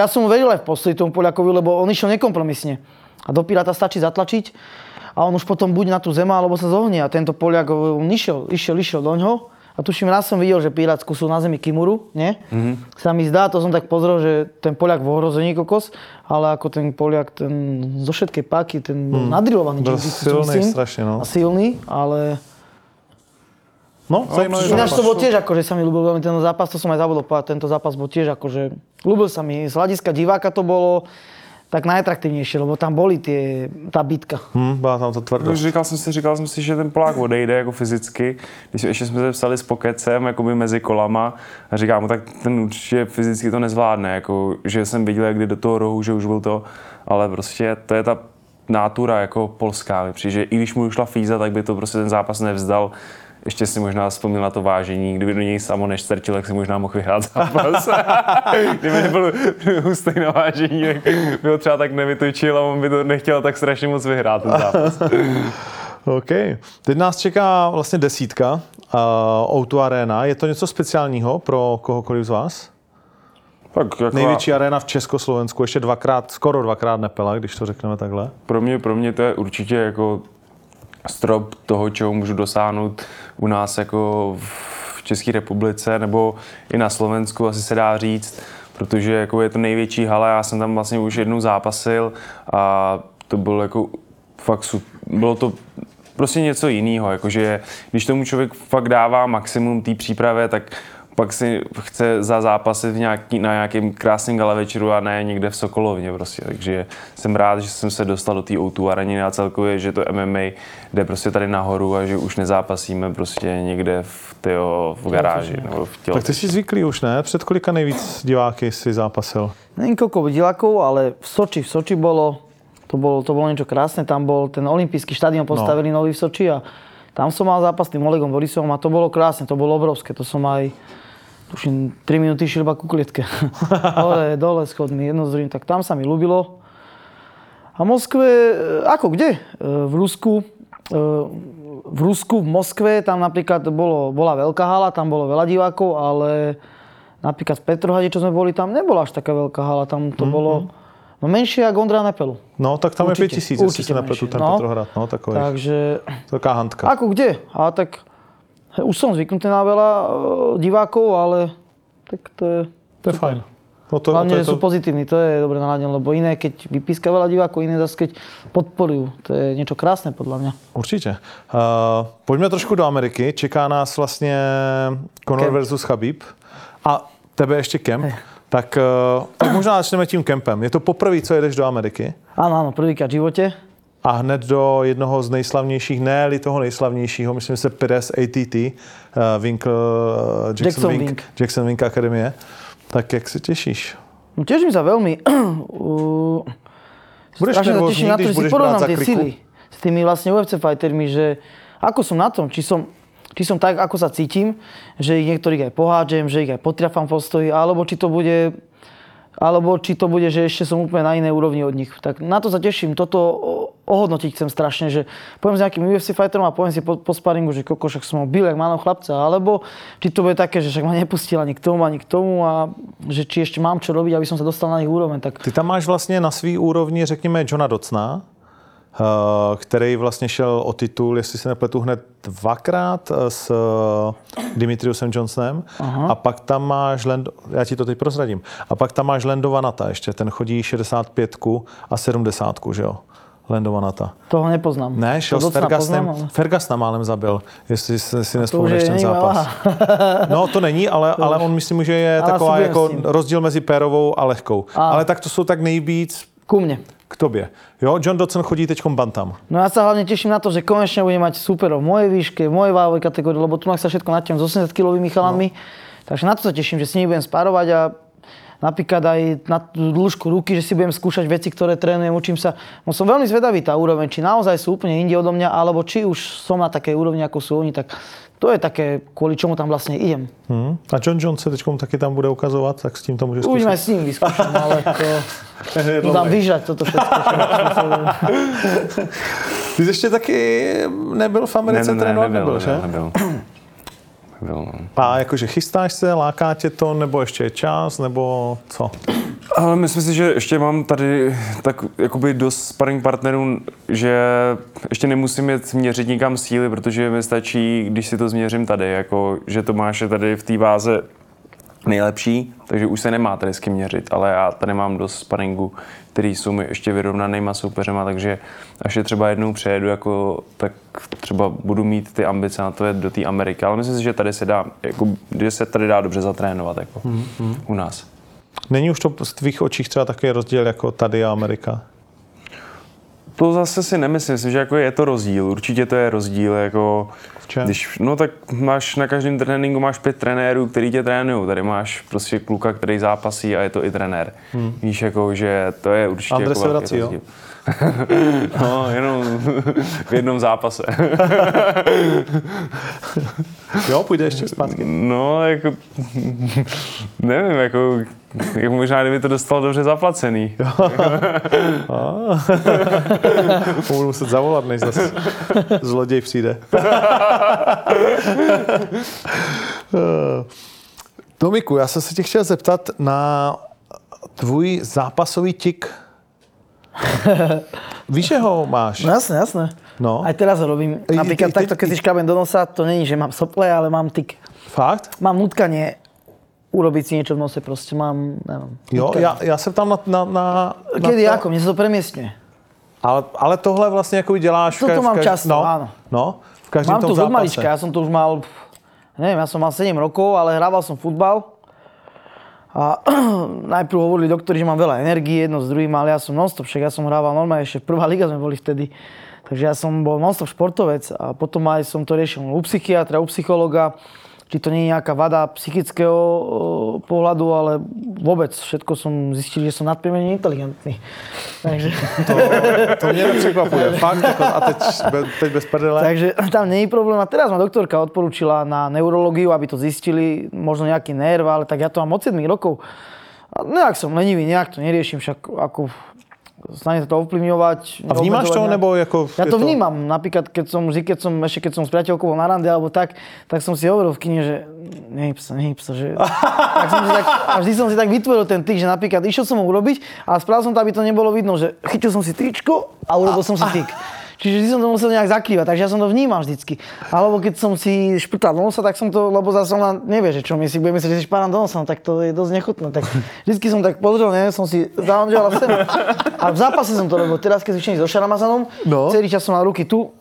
som veril aj v postoji tomu Poliakovi, lebo on išiel nekompromisne a do Piráta stačí zatlačiť a on už potom buď na tú zema, alebo sa zohne a tento Poliak, on išiel doňho. A tuším, raz som videl, že Pirát skúsil na zemi Kimuru, nie? Sa mi zdá, to som tak pozrel, že ten Poliak v ohrození kokos, ale ako ten Poliak, ten zo všetkej páky, ten nadrilovaný. Byl silný strašne, no. A silný, ale... No, zajímavý zápas. Ináč to bol tiež akože sa mi ľúbil veľmi ten zápas, to som aj zabudol povedať, tento zápas bol tiež akože... Ľúbil sa mi, z hľadiska diváka to bolo... tak najatraktívnejšie, lebo tam boli tá bitka. Byla tam ta tvrdost. Říkal jsem si, že ten Polák odejde jako fyzicky. Když ještě jsme se psali s Pokecem, jakoby mezi kolama, a říkám mu, tak ten určitě fyzicky to nezvládne, jako, že jsem viděl, jak jde do toho rohu, že už byl to, ale prostě to je ta nátura jako polská, mi přijde, že i když mu ušla fíza, tak by to prostě ten zápas nevzdal. Ještě si možná vzpomněl na to vážení, kdyby do něj samo neštrčil, tak si možná mohl vyhrát zápas. Kdyby nebyl hustý na vážení, tak by ho třeba tak nevytočil a on by to nechtěl tak strašně moc vyhrát ten zápas. OK. Teď nás čeká vlastně 10 O2 Arena. Je to něco speciálního pro kohokoliv z vás? Tak, jako největší aréna v Československu, ještě skoro dvakrát Nepela, když to řekneme takhle. Pro mě to je určitě jako strop toho, čeho můžu dosáhnout u nás jako v České republice nebo i na Slovensku, asi se dá říct, protože jako je to největší hala, já jsem tam vlastně už jednou zápasil a to bylo jako fakt, bylo to prostě něco jiného, jakože když tomu člověk fakt dává maximum té přípravě, tak pak si chce za zápasit na nějakém krásném gala večeru a ne někde v Sokolovně prostě. Takže jsem rád, že jsem se dostal do té O2 Areny a celkově, že to MMA jde prostě tady nahoru a že už nezápasíme prostě někde v garáži nebo v tělo. Tak ty jsi zvyklý už, ne? Před kolika nejvíc diváky si zápasil? Nevím koliko diváků, ale v Soči bylo, to bylo něco krásné, tam byl ten olympijský štadion postavili nový v Soči a tam som mal zápas s tým Olegom Borisovom a to bolo krásne, to bolo obrovské, to som aj, tuším, 3 minúty išiel iba ku klietke. dole schodmi, jedno s druhým, tak tam sa mi ľúbilo. A v Moskve, ako kde? V Rusku v Rusku, v Moskve, tam napríklad bola veľká hala, tam bolo veľa divákov, ale napríklad v Petrohrade, čo sme boli, tam nebola až taká veľká hala, tam to bolo no menšie ako Ondra Nepelu. No tak tam určite, je 5000, asi sa nepletú ten Petrohrad, no takový. Takže taká handka. Ako kde? A tak už som zvyknutý na veľa divákov, ale tak to je... To je fajn. No to, hlavne, že sú pozitívni, to je dobre naladené, lebo iné, keď vypíska veľa divákov, iné zase, keď podporujú. To je niečo krásne, podľa mňa. Určite. Pojďme trošku do Ameriky. Čeká nás vlastně Connor versus Habib. A tebe ještě kemp. Hey. Tak možná začneme tím kempem. Je to poprvé, co jedeš do Ameriky? Ano, prvýkrát v životě. A hned do jednoho z nejslavnějších, ne-li toho nejslavnějšího, myslím se Pires ATT, Jackson Wink. Jackson Wink akademie. Tak jak se těšíš? No, těším se velmi. Budeš nervózní, když budeš brát za kliku? S tými vlastně UFC fightermi, že ako som na tom, či som tak, ako sa cítim, že ich niektorých aj pohádžem, že ich aj potriafam v postoji, alebo či to bude, že ešte som úplne na inej úrovni od nich. Tak na to sa teším, toto ohodnotiť chcem strašne, že poviem s nejakým UFC fighterom a poviem si po sparingu, že kokošak som ho byl, jak málo chlapca, alebo či to bude také, že však ma nepustila ani k tomu a že či ešte mám čo robiť, aby som sa dostal na ich úroveň. Tak... Ty tam máš vlastně na svý úrovni, řekněme, Johna Docna, který vlastně šel o titul, jestli se nepletu, hned dvakrát s Dimitriusem Johnsonem. Aha. A pak tam máš, já ti to teď prozradím, a pak tam máš Lendovanata ještě, ten chodí 65ku a 70ku, že jo? Lendovanata. Toho nepoznám. Ne, šel s Fergusonem, ale... Fergusona málem zabil, jestli si nespomněš ten zápas. No to není, ale on myslím, že je taková jako rozdíl mezi pérovou a lehkou. A. Ale tak to jsou tak nejvíc... Ku mně. K tobě. Jo, John Dodson chodí teďkom bantam. No já se hlavně těším na to, že konečně budeme mať superov v mojej výške, v mojej váhovej kategorii, lebo tu sa všetko natiahnem s 80 kilovými chalami. No. Takže na to sa teším, že s nimi budem spárovať a napríklad aj na tú dĺžku ruky, že si budem skúšať veci, ktoré trénujem, učím sa. No, som veľmi zvedavý tá úroveň, či naozaj sú úplne inde odo mňa, alebo či už som na takej úrovni, ako sú oni, tak to je také, kvôli čomu tam vlastne idem. A John Jones se teďkom taky tam bude ukazovať, tak s tím to môžeš skúšať. Uvidíme, s ním vyskúšam, ale to... No tam vyžrať toto všetko. Ty jsi ještě taky nebyl v Americe trénovat, nebyl, že? No. A jakože chystáš se, láká tě to, nebo ještě je čas, nebo co? Ale myslím si, že ještě mám tady tak jakoby dost sparring partnerů, že ještě nemusím jet měřit nikam síly, protože mi stačí, když si to změřím tady, jako že Tomáš je tady v té váze nejlepší, takže už se nemá tady s kým měřit, ale já tady mám dost sparingu, který jsou mi ještě vyrovnanýma soupeřema, takže až je třeba jednou přejedu, jako, tak třeba budu mít ty ambice na to jet do té Ameriky, ale myslím si, že tady se dá, jako, že se tady dá dobře zatrénovat, jako u nás. Není už to z tvých očích třeba takový rozdíl jako tady a Amerika? To zase si nemyslím, myslím, že jako je to rozdíl, určitě to je rozdíl, jako když, no tak máš na každém tréninku máš 5 trenérů, který tě trénují, tady máš prostě kluka, který zápasí a je to i trenér, víš jako, že to je určitě André jako se vrací, jo? No, jenom v jednom zápase. Jo, půjde ještě zpátky. No, jako, nevím, jako možná, kdyby to dostalo dobře zaplacený. Budu muset zavolat, než zase zloděj přijde. Tomiku, já jsem se tě chtěl zeptat na tvůj zápasový tik. Víš, že ho máš? No jasné, jasné. No. Aj teraz ho robím. Napríklad takto, keď si škrabem do nosa, to není, že mám sople, ale mám tik. Fakt? Mám nutkanie urobiť si niečo v nose, proste mám, neviem. Jo, já jsem tam na Kedy, to... ako? Mne sa to premiestňuje. Ale tohle vlastne ako děláš... Toto mám často, no, áno. No, v každém tom zápase. Mám tu od malička, ja som to už mal, neviem, ja som mal 7 rokov, ale hrával som futbal. A najprv hovorili doktori, že mám veľa energie, jedno s druhým, ale ja som non-stop, však ja som hrával normálne, ešte prvá liga sme boli vtedy, takže ja som bol non-stop športovec a potom aj som to riešil u psychiatra, u psychologa, či to nie je nejaká vada psychického pohľadu, ale vôbec všetko som zistil, že som nadpriemerne inteligentný. Takže... To mne nepřekvapuje, fakt, a teď bez prdele. Takže tam nie je problém a teraz ma doktorka odporúčila na neurologiu, aby to zistili, možno nejaký nerv, ale tak ja to mám od 7 rokov. A nejak som lenivý, nejak to neriešim, však ako... snažím sa to ovplyvňovať. A vnímaš to, nebo ako... Ja to vnímam. Napríklad, keď som s priateľkou na rande alebo tak som si hovoril v kine, že nehyb sa, že... A vždy som si tak vytvoril ten tik, že napríklad išiel som ho urobiť a spravil som to, aby to nebolo vidno, že chytil som si tričko a urobil som si tik. Čiže vždy som to musel nejak zakrývať, takže ja som to vnímal vždycky. Alebo keď som si šprtal do nosa, tak som to, lebo zase ona nevie, že čo my si budeme myslieť, že si špáram do nosa, tak to je dosť nechutné. Tak vždycky som tak pozrel, ne, som si zahamžoval v sebe. A v zápase som to robil, teraz keď zvyčený so Šaramazanom, celý čas som mal ruky tu.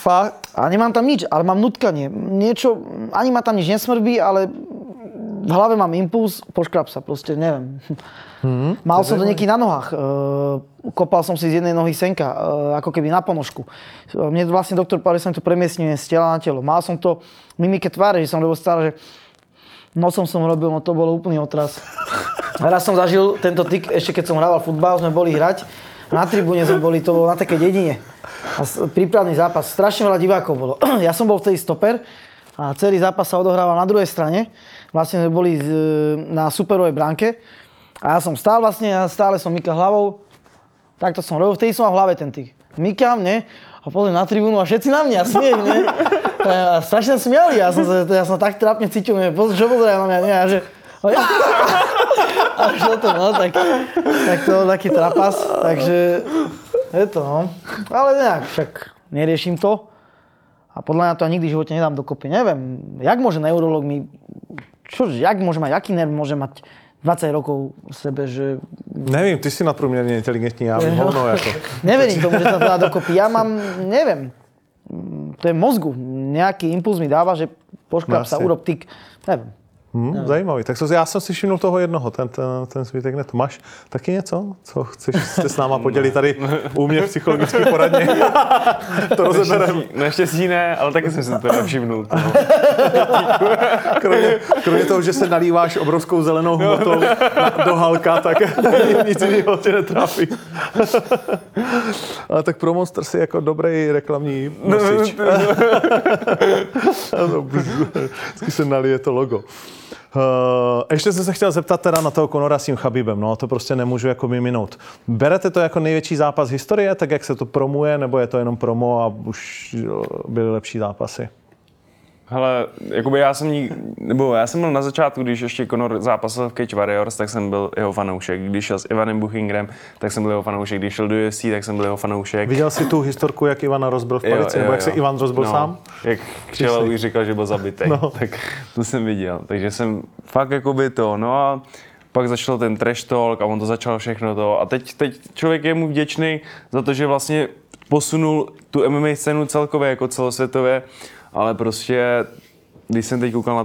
Fakt? A nemám tam nič, ale mám nutkanie. Niečo, ani ma tam nič nesmrbí, ale v hlave mám impuls, poškrab sa proste, neviem. Mal som to nieký na nohách, kopal som si z jednej nohy Senka, ako keby na ponožku. Mne vlastne doktor Pali sa mi to premiesňuje z tela na telo. Mal som to mimike tváre, že som dostal, že nosom som robil, no to bolo úplný otras. Raz som zažil tento tik, ešte keď som hrával futbal, sme boli hrať, na tribúne sme boli, to bolo na také dedine. A prípravný zápas, strašne veľa divákov bolo. Ja som bol vtedy stoper a celý zápas sa odohrával na druhej strane. Vlastne sme boli na superovej bránke. A ja som stál vlastne, ja stále som mykal hlavou, takto som robil, vtedy som mal v hlave ten tik. Mykám, ne? A pozriem na tribúnu a všetci na mňa smieť, ne? A strašne smiali, ja som tak trápne cítil, ne? Čo pozerajú na mňa, ne? A šlo to, no, tak to bol taký trapas, takže je to, no. Ale nejak, však neriešim to a podľa mňa to ja nikdy v živote nedám dokopy, neviem, jak môže neurológ mi, aký nerv môže mať 20 rokov v sebe, že... Nevím, ty si nadprůměrně inteligentní, já mám hovno jako... Neverím tomu, že sa to dá dokopy. Ja mám, neviem, to je mozgu. Nejaký impuls mi dáva, že poškrab sa, urob tik, neviem. Zajímavý. Tak já jsem si všimnul toho jednoho, ten svítek netu. Máš taky něco, co chceš se s náma podělit tady u mě v psychologické poradně? To rozebereme. Naštěstí ne, ale taky jsem se teda všimnul. Kromě toho, že se nalíváš obrovskou zelenou hmotou do halka, tak nic jiného tě netrápí. Ale tak pro Monster si jako dobrý reklamní nosič. Vždycky se nalije to logo. Ještě jsem se chtěl zeptat teda na toho Connora s tím Habibem, no to prostě nemůžu jako minout. Berete to jako největší zápas historie, tak jak se to promuje, nebo je to jenom promo a už byly lepší zápasy? Hele, jakoby já jsem byl na začátku, když ještě Connor zápasil v Cage Warriors, tak jsem byl jeho fanoušek. Když šel s Ivanem Buchingrem, tak jsem byl jeho fanoušek. Když šel do UFC, tak jsem byl jeho fanoušek. Viděl jsi tu historku, jak Ivana rozbil v palici, nebo jak se Ivan rozbil sám? Jak Křišlík říkal, že byl zabitý, tak to jsem viděl. Takže jsem fakt jakoby to, no a pak začal ten trash talk a on to začal všechno to. A teď člověk je mu vděčný za to, že vlastně posunul tu MMA scénu celkově, jako celosvětově. Ale prostě, když jsem teď koukal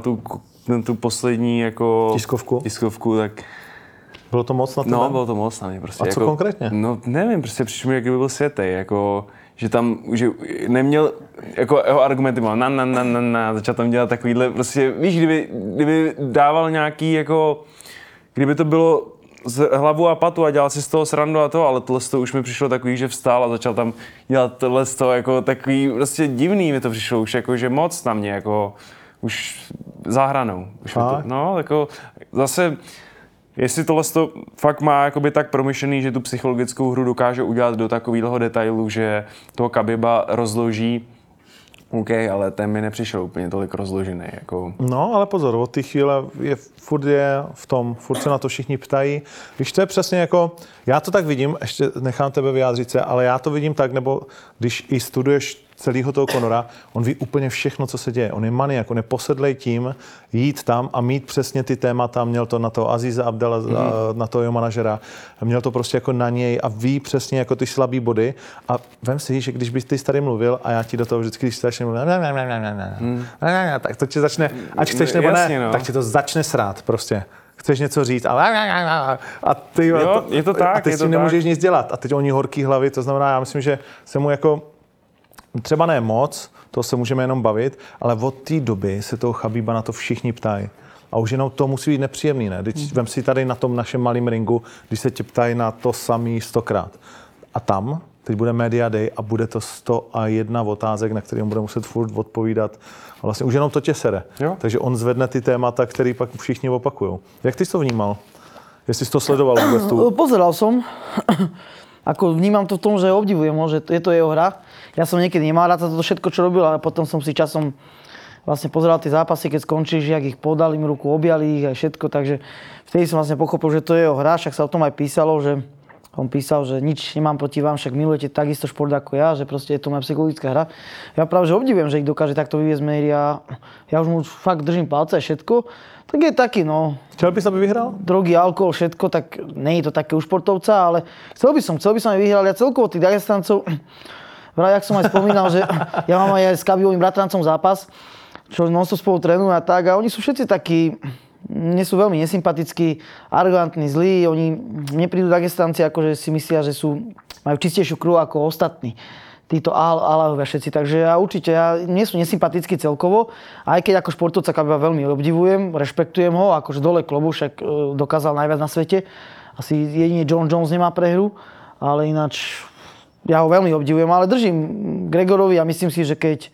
na tu poslední jako tiskovku, tak... Bylo to moc na tebe? No, bylo to moc na mě prostě. A co jako, konkrétně? No, nevím, prostě přišlo mi, jak kdyby byl světej, jako... Že tam, že neměl, jako jeho argumenty byl začal tam dělat takovýhle, prostě, víš, kdyby dával nějaký, jako... Kdyby to bylo z hlavu a patu a dělal si z toho srandu a to, ale tohle to už mi přišlo takový, že vstál a začal tam dělat tohle to jako takový prostě divný mi to přišlo už jako, že moc na mě jako už za hranou. Už to, no jako zase, jestli tohle to fakt má jakoby tak promyšlený, že tu psychologickou hru dokáže udělat do takového detailu, že toho Khabíba rozloží. OK, ale ten mi nepřišel úplně tolik rozložený. Jako... No, ale pozor, od té chvíle furt se na to všichni ptají. Víš, to je přesně jako, já to tak vidím, ještě nechám tebe vyjádřit se, ale já to vidím tak, nebo když i studuješ celého toho Connora, on ví úplně všechno, co se děje. On je maniak, on je posedlej tím jít tam a mít přesně ty témata. Měl to na toho Aziza Abdala, na toho jeho manažera. Měl to prostě jako na něj a ví přesně jako ty slabý body. A vem si, že když bys ty tady mluvil a já ti do toho vždycky, když začne mluvit, tak to tě začne, ať chceš nebo ne, tak tě to začne srát prostě. Chceš něco říct a ty s tím nemůžeš nic dělat. A teď oni horký hlavy, to znamená, já myslím, že se mu jako třeba ne moc, to se můžeme jenom bavit, ale od té doby se toho Khabíba na to všichni ptají. A už jenom to musí být nepříjemný, ne? Když vem si tady na tom našem malém ringu, když se tě ptají na to samý 100krát. A tam, teď bude Media Day a bude to 101 otázek, na kterým bude muset furt odpovídat. A vlastně už jenom to tě sere. Jo. Takže on zvedne ty témata, které pak všichni opakujou. Jak ty jsi to vnímal? Jestli jsi to sledoval vůbec tu? Pozeral som. Ako vnímam to v tom, že ho obdivujem, že je to jeho hra. Ja som niekedy nemal rád toto všetko, čo robil, ale potom som si časom vlastne pozeral tie zápasy, keď skončíš, jak ich podali mi ruku, objali ich a všetko, takže vtedy som vlastne pochopil, že to je jeho hra, však sa o tom aj písalo, že on písal, že nič nemám proti vám, však milujete takisto šport ako ja, že proste je to moja psychologická hra. Ja práve že obdivujem, že ich dokáže takto vyviesť média. Ja už mu fakt držím palce a všetko. Tak je taký, no. Chcel by som, aby vyhral? Drogy, alkohol, všetko, tak nie je to také u športovca, ale chcel by som aj vyhral. Ja celkovo tých Dagestancov, jak som aj spomínal, že ja mám aj s Kabibovým bratrancom zápas, čo nonstop spolu trénujú a tak, a oni sú všetci takí, nie sú veľmi nesympatickí, arogantní, zlí, oni neprídu Dagestanci, akože si myslia, že sú, majú čistejšiu krv ako ostatní. Títo Alahovia všetci, takže ja určite, ja nie sú nesympatický celkovo, aj keď ako športovca Kabiba veľmi obdivujem, rešpektujem ho, akože dole klobušek dokázal najviac na svete, asi jedine John Jones nemá prehru, ale ináč ja ho veľmi obdivujem, ale držím Gregorovi a myslím si, že keď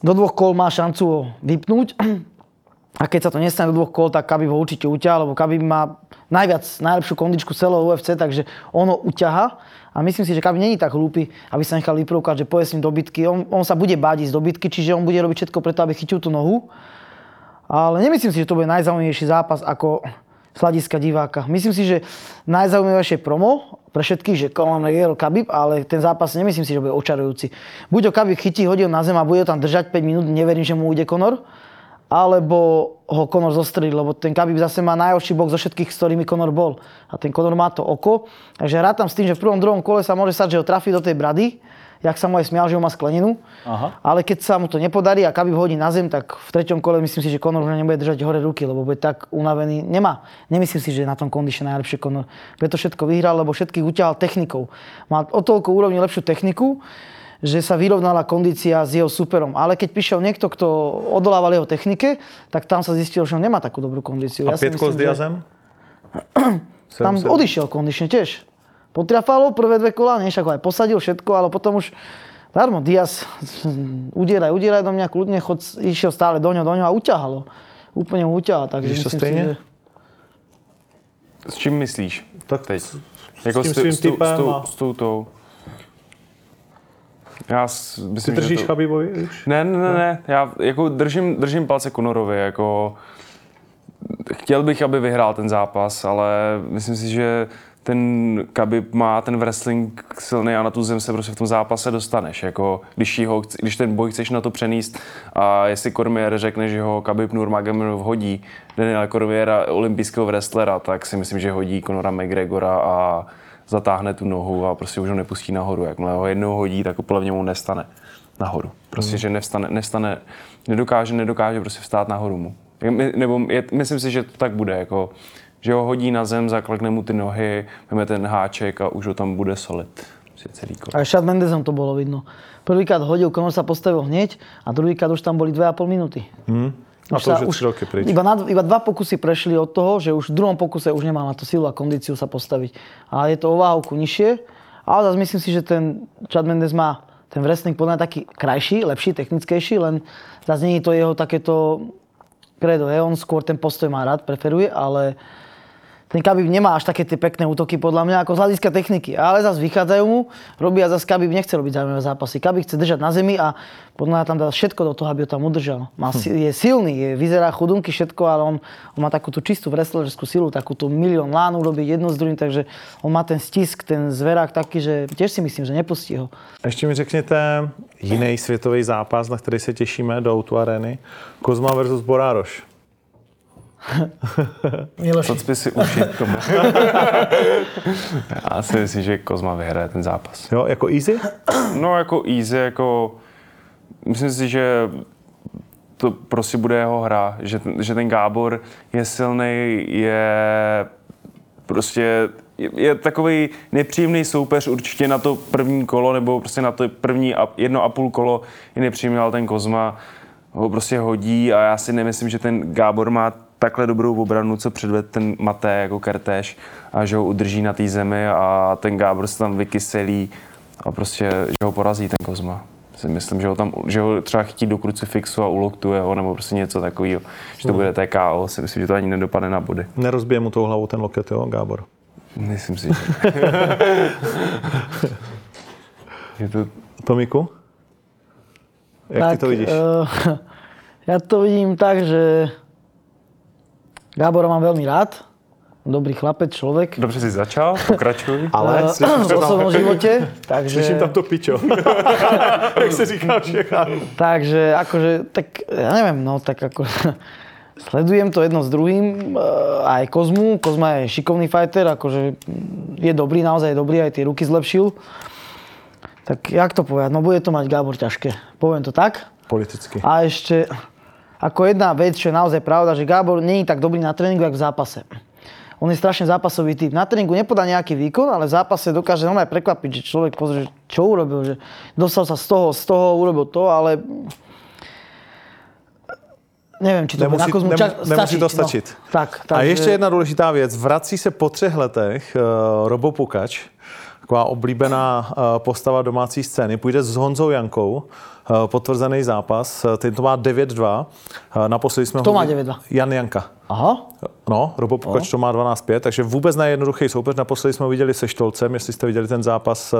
do 2 kôl má šancu ho vypnúť a keď sa to nestane do 2 kôl, tak Kabib ho určite uťahá, lebo Kabib má najlepšiu kondičku celého UFC, takže on ho uťahá. A myslím si, že Kabib není tak hlúpy, aby sa nechal vyprovkať, že pojde s ním do bitky. On sa bude báť ísť do bitky, čiže on bude robiť všetko preto, aby chytil tú nohu. Ale nemyslím si, že to bude najzaujímavejší zápas ako z hľadiska diváka. Myslím si, že najzaujímavejšie promo pre všetkých, že Conor vyhral Kabib, ale ten zápas nemyslím si, že bude očarujúci. Buď ho Kabib chytí, hodí ho na zem a bude ho tam držať 5 minút, neverím, že mu ujde Conor, alebo ho Conor zostrelí, lebo ten Khabib zase má najhorší box zo všetkých, s ktorými Conor bol. A ten Conor má to oko, takže hrá tam s tým, že v prvom, druhom kole sa môže stať, že ho trafí do tej brady, jak sa mu aj smial, že ho má skleninu. Aha. Ale keď sa mu to nepodarí a Khabib hodí na zem, tak v 3. kole myslím si, že Conor už nebude držať hore ruky, lebo bude tak unavený. Nemyslím si, že je na tom kondične najlepšie Conor. Preto všetko vyhral, lebo všetkých utiahal technikou. Má o toľko úrovni lepšiu techniku, že sa vyrovnala kondícia s jeho superom. Ale keď prišiel niekto, kto odolával jeho technike, tak tam sa zistilo, že on nemá takú dobrú kondíciu. A ja 5 kôl s Diazem? Že tam odišiel kondične tiež. Potrafalo prvé 2 kola, než ako aj posadil všetko, ale potom už darmo Diaz udieraj do mňa, kľudne chod, išiel stále do ňoho a uťahalo. Úplne ho uťahal. Takže myslím si, že... S čím myslíš? Tak teď. S toutou... Já myslím, ty držíš Khabibovi už? Ne. Já jako držím palce Conorovi. Jako chtěl bych, aby vyhrál ten zápas, ale myslím si, že ten Khabib má ten wrestling silný a na tu zem se prostě v tom zápase dostaneš. Jako když ten boj chceš na to přenést a jestli Cormier řekne, že ho Khabib Nurmagomedov hodí Daniela Cormiera, olympijského wrestlera, tak si myslím, že hodí Conora McGregora a zatáhne tu nohu a prostě už ho nepustí nahoru. Jakmile ho jednou hodí, tak opět mu nestane nahoru. Prostě, že nevstane, nedokáže prostě vstát nahoru mu. Nebo myslím si, že to tak bude, jako, že ho hodí na zem, zaklekne mu ty nohy, veme ten háček a už ho tam bude solit. A Chad Mendezom to bolo vidno. Prvýkrát hodil, Conor sa postavil hneď a druhýkrát už tam boli 2,5 minúty. A to už 3 roky príč. Iba 2 pokusy prešli od toho, že už v druhom pokuse už nemal na to silu a kondíciu sa postaviť. A je to o váhovku nižšie. Ale zase myslím si, že ten Chad Mendes má ten wrestling podľa taký krajší, lepší, technickejší, len zase nie je to jeho takéto kredo. On skôr ten postoj má rád, preferuje, ale ten Khabib nemá až také tie pekné útoky podľa mňa, ako z hľadiska techniky. Ale zase vychádzajú mu, robia zase Khabib nechce robiť zaujímavé zápasy. Khabib chce držať na zemi a podľa mňa tam dá všetko do toho, aby ho tam udržal. Je silný, vyzerá chudunky, všetko, ale on má takú tú čistú wrestlerskú silu, takú tú milión lánov robí jedno s druhým, takže on má ten stisk, ten zverák taký, že tiež si myslím, že nepustí ho. Ešte mi řekněte jiný světový zápas, na který se těšíme do O2 Areny. Kozma versus Borároš. Cocpi si ušit tomu. Já si myslím, že Kozma vyhraje ten zápas. Jo, jako easy? No, jako easy, jako... Myslím si, že to prostě bude jeho hra, že ten Gábor je silný, je takový nepříjemný soupeř určitě na to první kolo, nebo prostě na to první 1,5 kolo je nepříjemný, ale ten Kozma ho prostě hodí a já si nemyslím, že ten Gábor má takhle dobrou obranu, co předved ten Maté jako Kertes a že ho udrží na té zemi a ten Gábor se tam vykyselí a prostě, že ho porazí ten Kozma. si myslím, že ho tam, že ho třeba chytí do krucifixu a uloktuje ho, nebo prostě něco takového, že to bude TKO, si myslím, že to ani nedopadne na body. Nerozbije mu tou hlavou ten loket, jo, Gábor? Myslím si, že to... Tomiku? Jak tak, ty to vidíš? Já to vidím tak, že Gábora mám velmi rád. Dobrý chlapec, člověk. Dobře jsi začal, pokračuj. Ale v osobnom životě, takže... Slyším tam to pičo, jak se říká všechno. Takže, akože, tak já nevím, no, tak jako... Sledujem to jedno s druhým, aj Kozmu. Kozma je šikovný fighter, akože je dobrý, naozaj je dobrý, aj tie ruky zlepšil. Tak jak to povedať, no bude to mať Gábor ťažké, poviem to tak. Politicky. A ešte, ako jedna vec, čo je naozaj pravda, že Gábor nie je tak dobrý na tréningu, jak v zápase. On je strašne zápasový typ. Na tréningu nepodá nejaký výkon, ale v zápase dokáže normálne prekvapiť, že človek pozrie, čo urobil, že dostal sa z toho, urobil to, ale... Nevím, či to nemusí, bude nemusí to stačit. No, tak, a ještě jedna důležitá věc. Vrací se po 3 letech Robo Pokač, taková oblíbená postava domácí scény. Půjde s Honzou Jankou, potvrzený zápas. Ten to má 9-2. Naposledy jsme má 9-2? Jan Janka. Aha. No, Robo Pokač to má 12-5, takže vůbec nejjednoduchý soupeř. Naposledy jsme ho viděli se Štolcem, jestli jste viděli ten zápas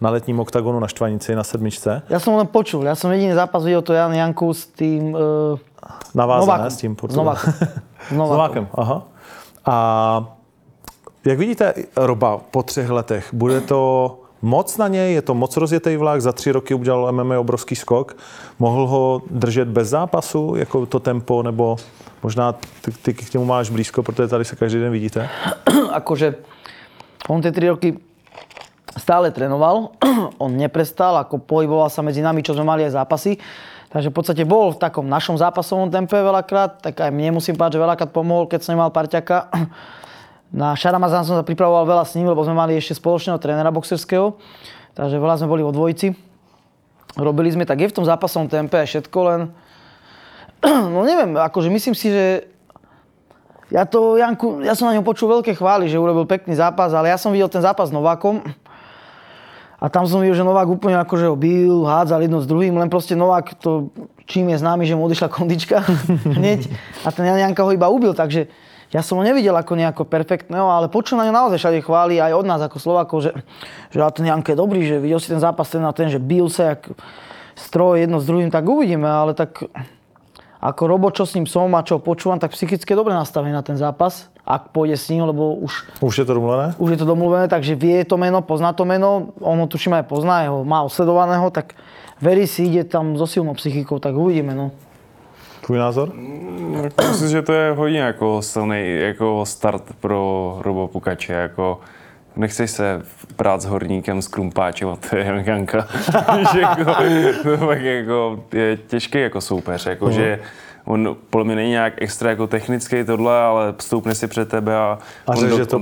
na letním oktagonu na Štvanici, na 7. Já jsem ho tam počul. Já jsem jediný zápas viděl to Jan Janku s tím... Navázané s tím Novákem. S Novákem, aha. A jak vidíte Roba po 3 letech, bude to moc na něj, je to moc rozjetej vlak, za 3 roky udělal MMA obrovský skok, mohl ho držet bez zápasu, jako to tempo, nebo možná ty k němu máš blízko, protože tady se každý den vidíte. Akože on ty 3 roky stále trénoval, on neprestal, ako pohyboval sa medzi nami, čo sme mali aj zápasy. Takže v podstate bol v takom našom zápasovom tempe veľakrát, tak aj mne musím povedať, že veľakrát pomohol, keď som nemal parťaka. Na Šaramazán som sa pripravoval veľa s ním, lebo sme mali ešte spoločného trénera boxerského, takže veľa sme boli vo dvojici. Robili sme, tak je v tom zápasovom tempe aj všetko, len... No neviem, akože myslím si, že... Ja som na ňom počul veľké chvály, že urobil pekný zápas, ale ja som videl ten zápas s Novákom. A tam som videl, že Novák úplne akože ho byl, hádzal jedno s druhým, len proste Novák to, čím je známy, že mu odišla kondička hneď a ten Jan Janka ho iba ubil, takže ja som ho nevidel ako nejako perfektného, ale počul na ňo naozaj všade chváli aj od nás ako Slovákov, že ten Janka je dobrý, že videl si ten zápas ten na ten, že byl sa jak stroj jedno s druhým, tak uvidíme, ale tak ako Robo, čo s ním som a čo počúvam, tak psychicky dobre nastavený na ten zápas. Ak pôjde s ním, lebo už je to domluvené? Už je to domluvené, takže vie to meno, pozná to meno, on ho tuším aj pozná, jeho má osledovaného, tak verí si, ide tam so silnou psychikou, tak uvidíme, no. Tvůj názor? Myslím, že to je hodně jako silný jako start pro Robo Pukače, jako nechceš se prát s horníkem, s krumpáčem, a to je Janka. To jako, je těžký jako soupeř, jako že on podle mě není nějak extra jako technický tohle, ale stoupne si před tebe a řeže to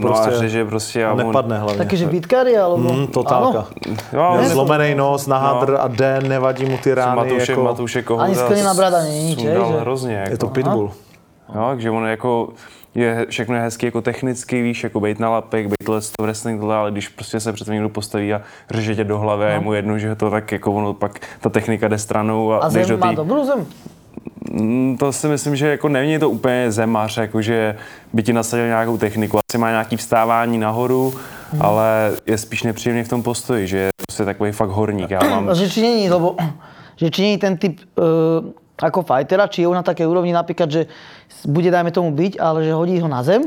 prostě a nepadne hlavně. Taky, že výtkáři, ale totálka. Ano. Zlomený nos, nahádr a den, nevadí mu ty rány. Matoušek Kohoda. Ani skleněná brada není, že? Hrozně. Jako. Je to pitbull. Jo, takže on jako je všechno je hezky jako technicky, víš, jako bejt na lapek, bejt to wrestling, tohle, ale když prostě se před někdo postaví a řeže tě do hlavy a je mu jedno, že to tak jako ono pak ta technika jde stranou a zem do má dobrou zem. To si myslím, že jako není to úplně zemař, jakože by ti nasadil nějakou techniku. Asi má nějaký vstávání nahoru, ale je spíš nepříjemný v tom postoji, že je prostě takový fakt horník. Že či není ten typ jako fightera, či je on na také úrovni například, že bude dajme tomu být, ale že hodí ho na zem.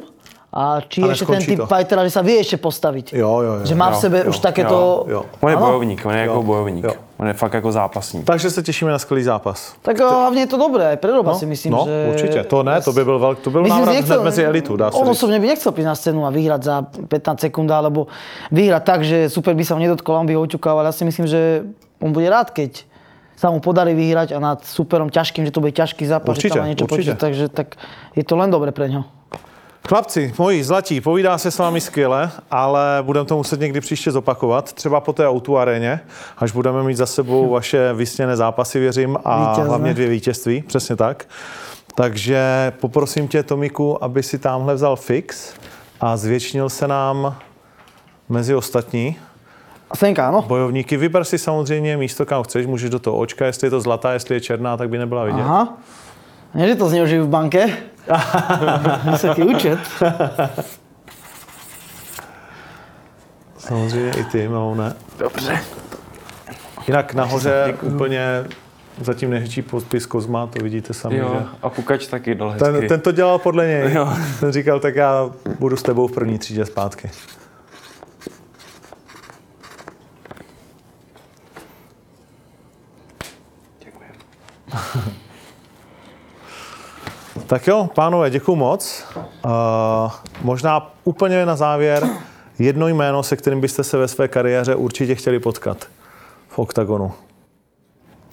A či je ešte ten typ fightera, že sa vie ešte postaviť. Jo. Že má v sebe už takéto... On je bojovník, on je jako bojovník. Jo. On je fakt jako zápasník. Takže se těšíme na skvělý zápas. Tak hlavně je to dobré, aj pre Roba si myslím, že... No, určitě, to byl návrat mezi elitu, dá se říct. On osobně by nechcel prísť na scénu a vyhrať za 15 sekund, alebo vyhrať tak, že super by sa ho nedotkol, on by ho oťukával. Ja si myslím, že on bude rád, keď sa mu podarí vyhrať a nad superom ťažkým, že to bude ťažký zápas, že tam má niečo počuť, takže tak je to len dobré pre ňo. Chlapci, moji zlatí, povídá se s vámi skvěle, ale budeme to muset někdy příště zopakovat, třeba po té O2 aréně, až budeme mít za sebou vaše vysněné zápasy, věřím, a hlavně 2 vítězství, přesně tak. Takže poprosím tě, Tomiku, aby si tamhle vzal fix a zvětšnil se nám mezi ostatní. A Senka, ano? Bojovníky, vyber si samozřejmě místo, kam chceš, můžeš do toho očka, jestli je to zlatá, jestli je černá, tak by nebyla vidět. Aha, ne, že to zneužiju v banke. Vysoký účet. Samozřejmě i ty, Malone. Dobře. Jinak nahoře úplně zatím nehečí podpis Kozma, to vidíte sami, jo, že? A Pukač taky dal hezky. Ten to dělal podle něj. Jo. Ten říkal, tak já budu s tebou v první třídě zpátky. Děkuji. Tak jo, pánové, děkuju moc. Možná úplně na závěr jedno jméno, se kterým byste se ve své kariéře určitě chtěli potkat v Octagonu.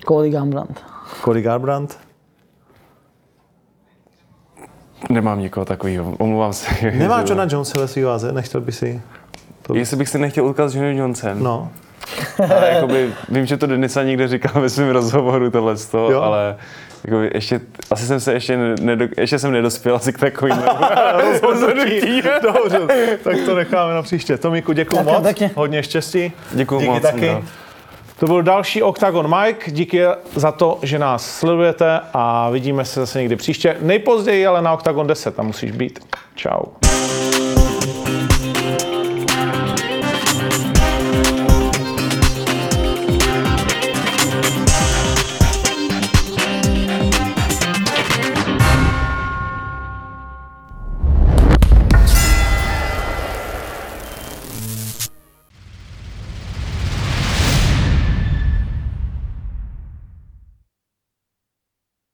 Cody Garbrandt. Cody Garbrandt? Nemám nikoho takového, omlouvám se. Nemá Johna Jonesa ve svý váze? Nechtěl by si? To... Jestli bych si nechtěl utkat s Johnem Jonesem? No. Jakoby, vím, že to Denisa někde říkal ve svém rozhovoru tohleto, ale jakoby, ještě, asi jsem se ještě jsem nedospěl asi k takovým rozhodnutí. Dobře, tak to necháme na příště. Tomíku, děkuju moc, taky. Hodně štěstí. Děkuju moc. Taky. No. To byl další Octagon Mike, díky za to, že nás sledujete a vidíme se zase někdy příště. Nejpozději ale na Octagon 10, tam musíš být. Čau.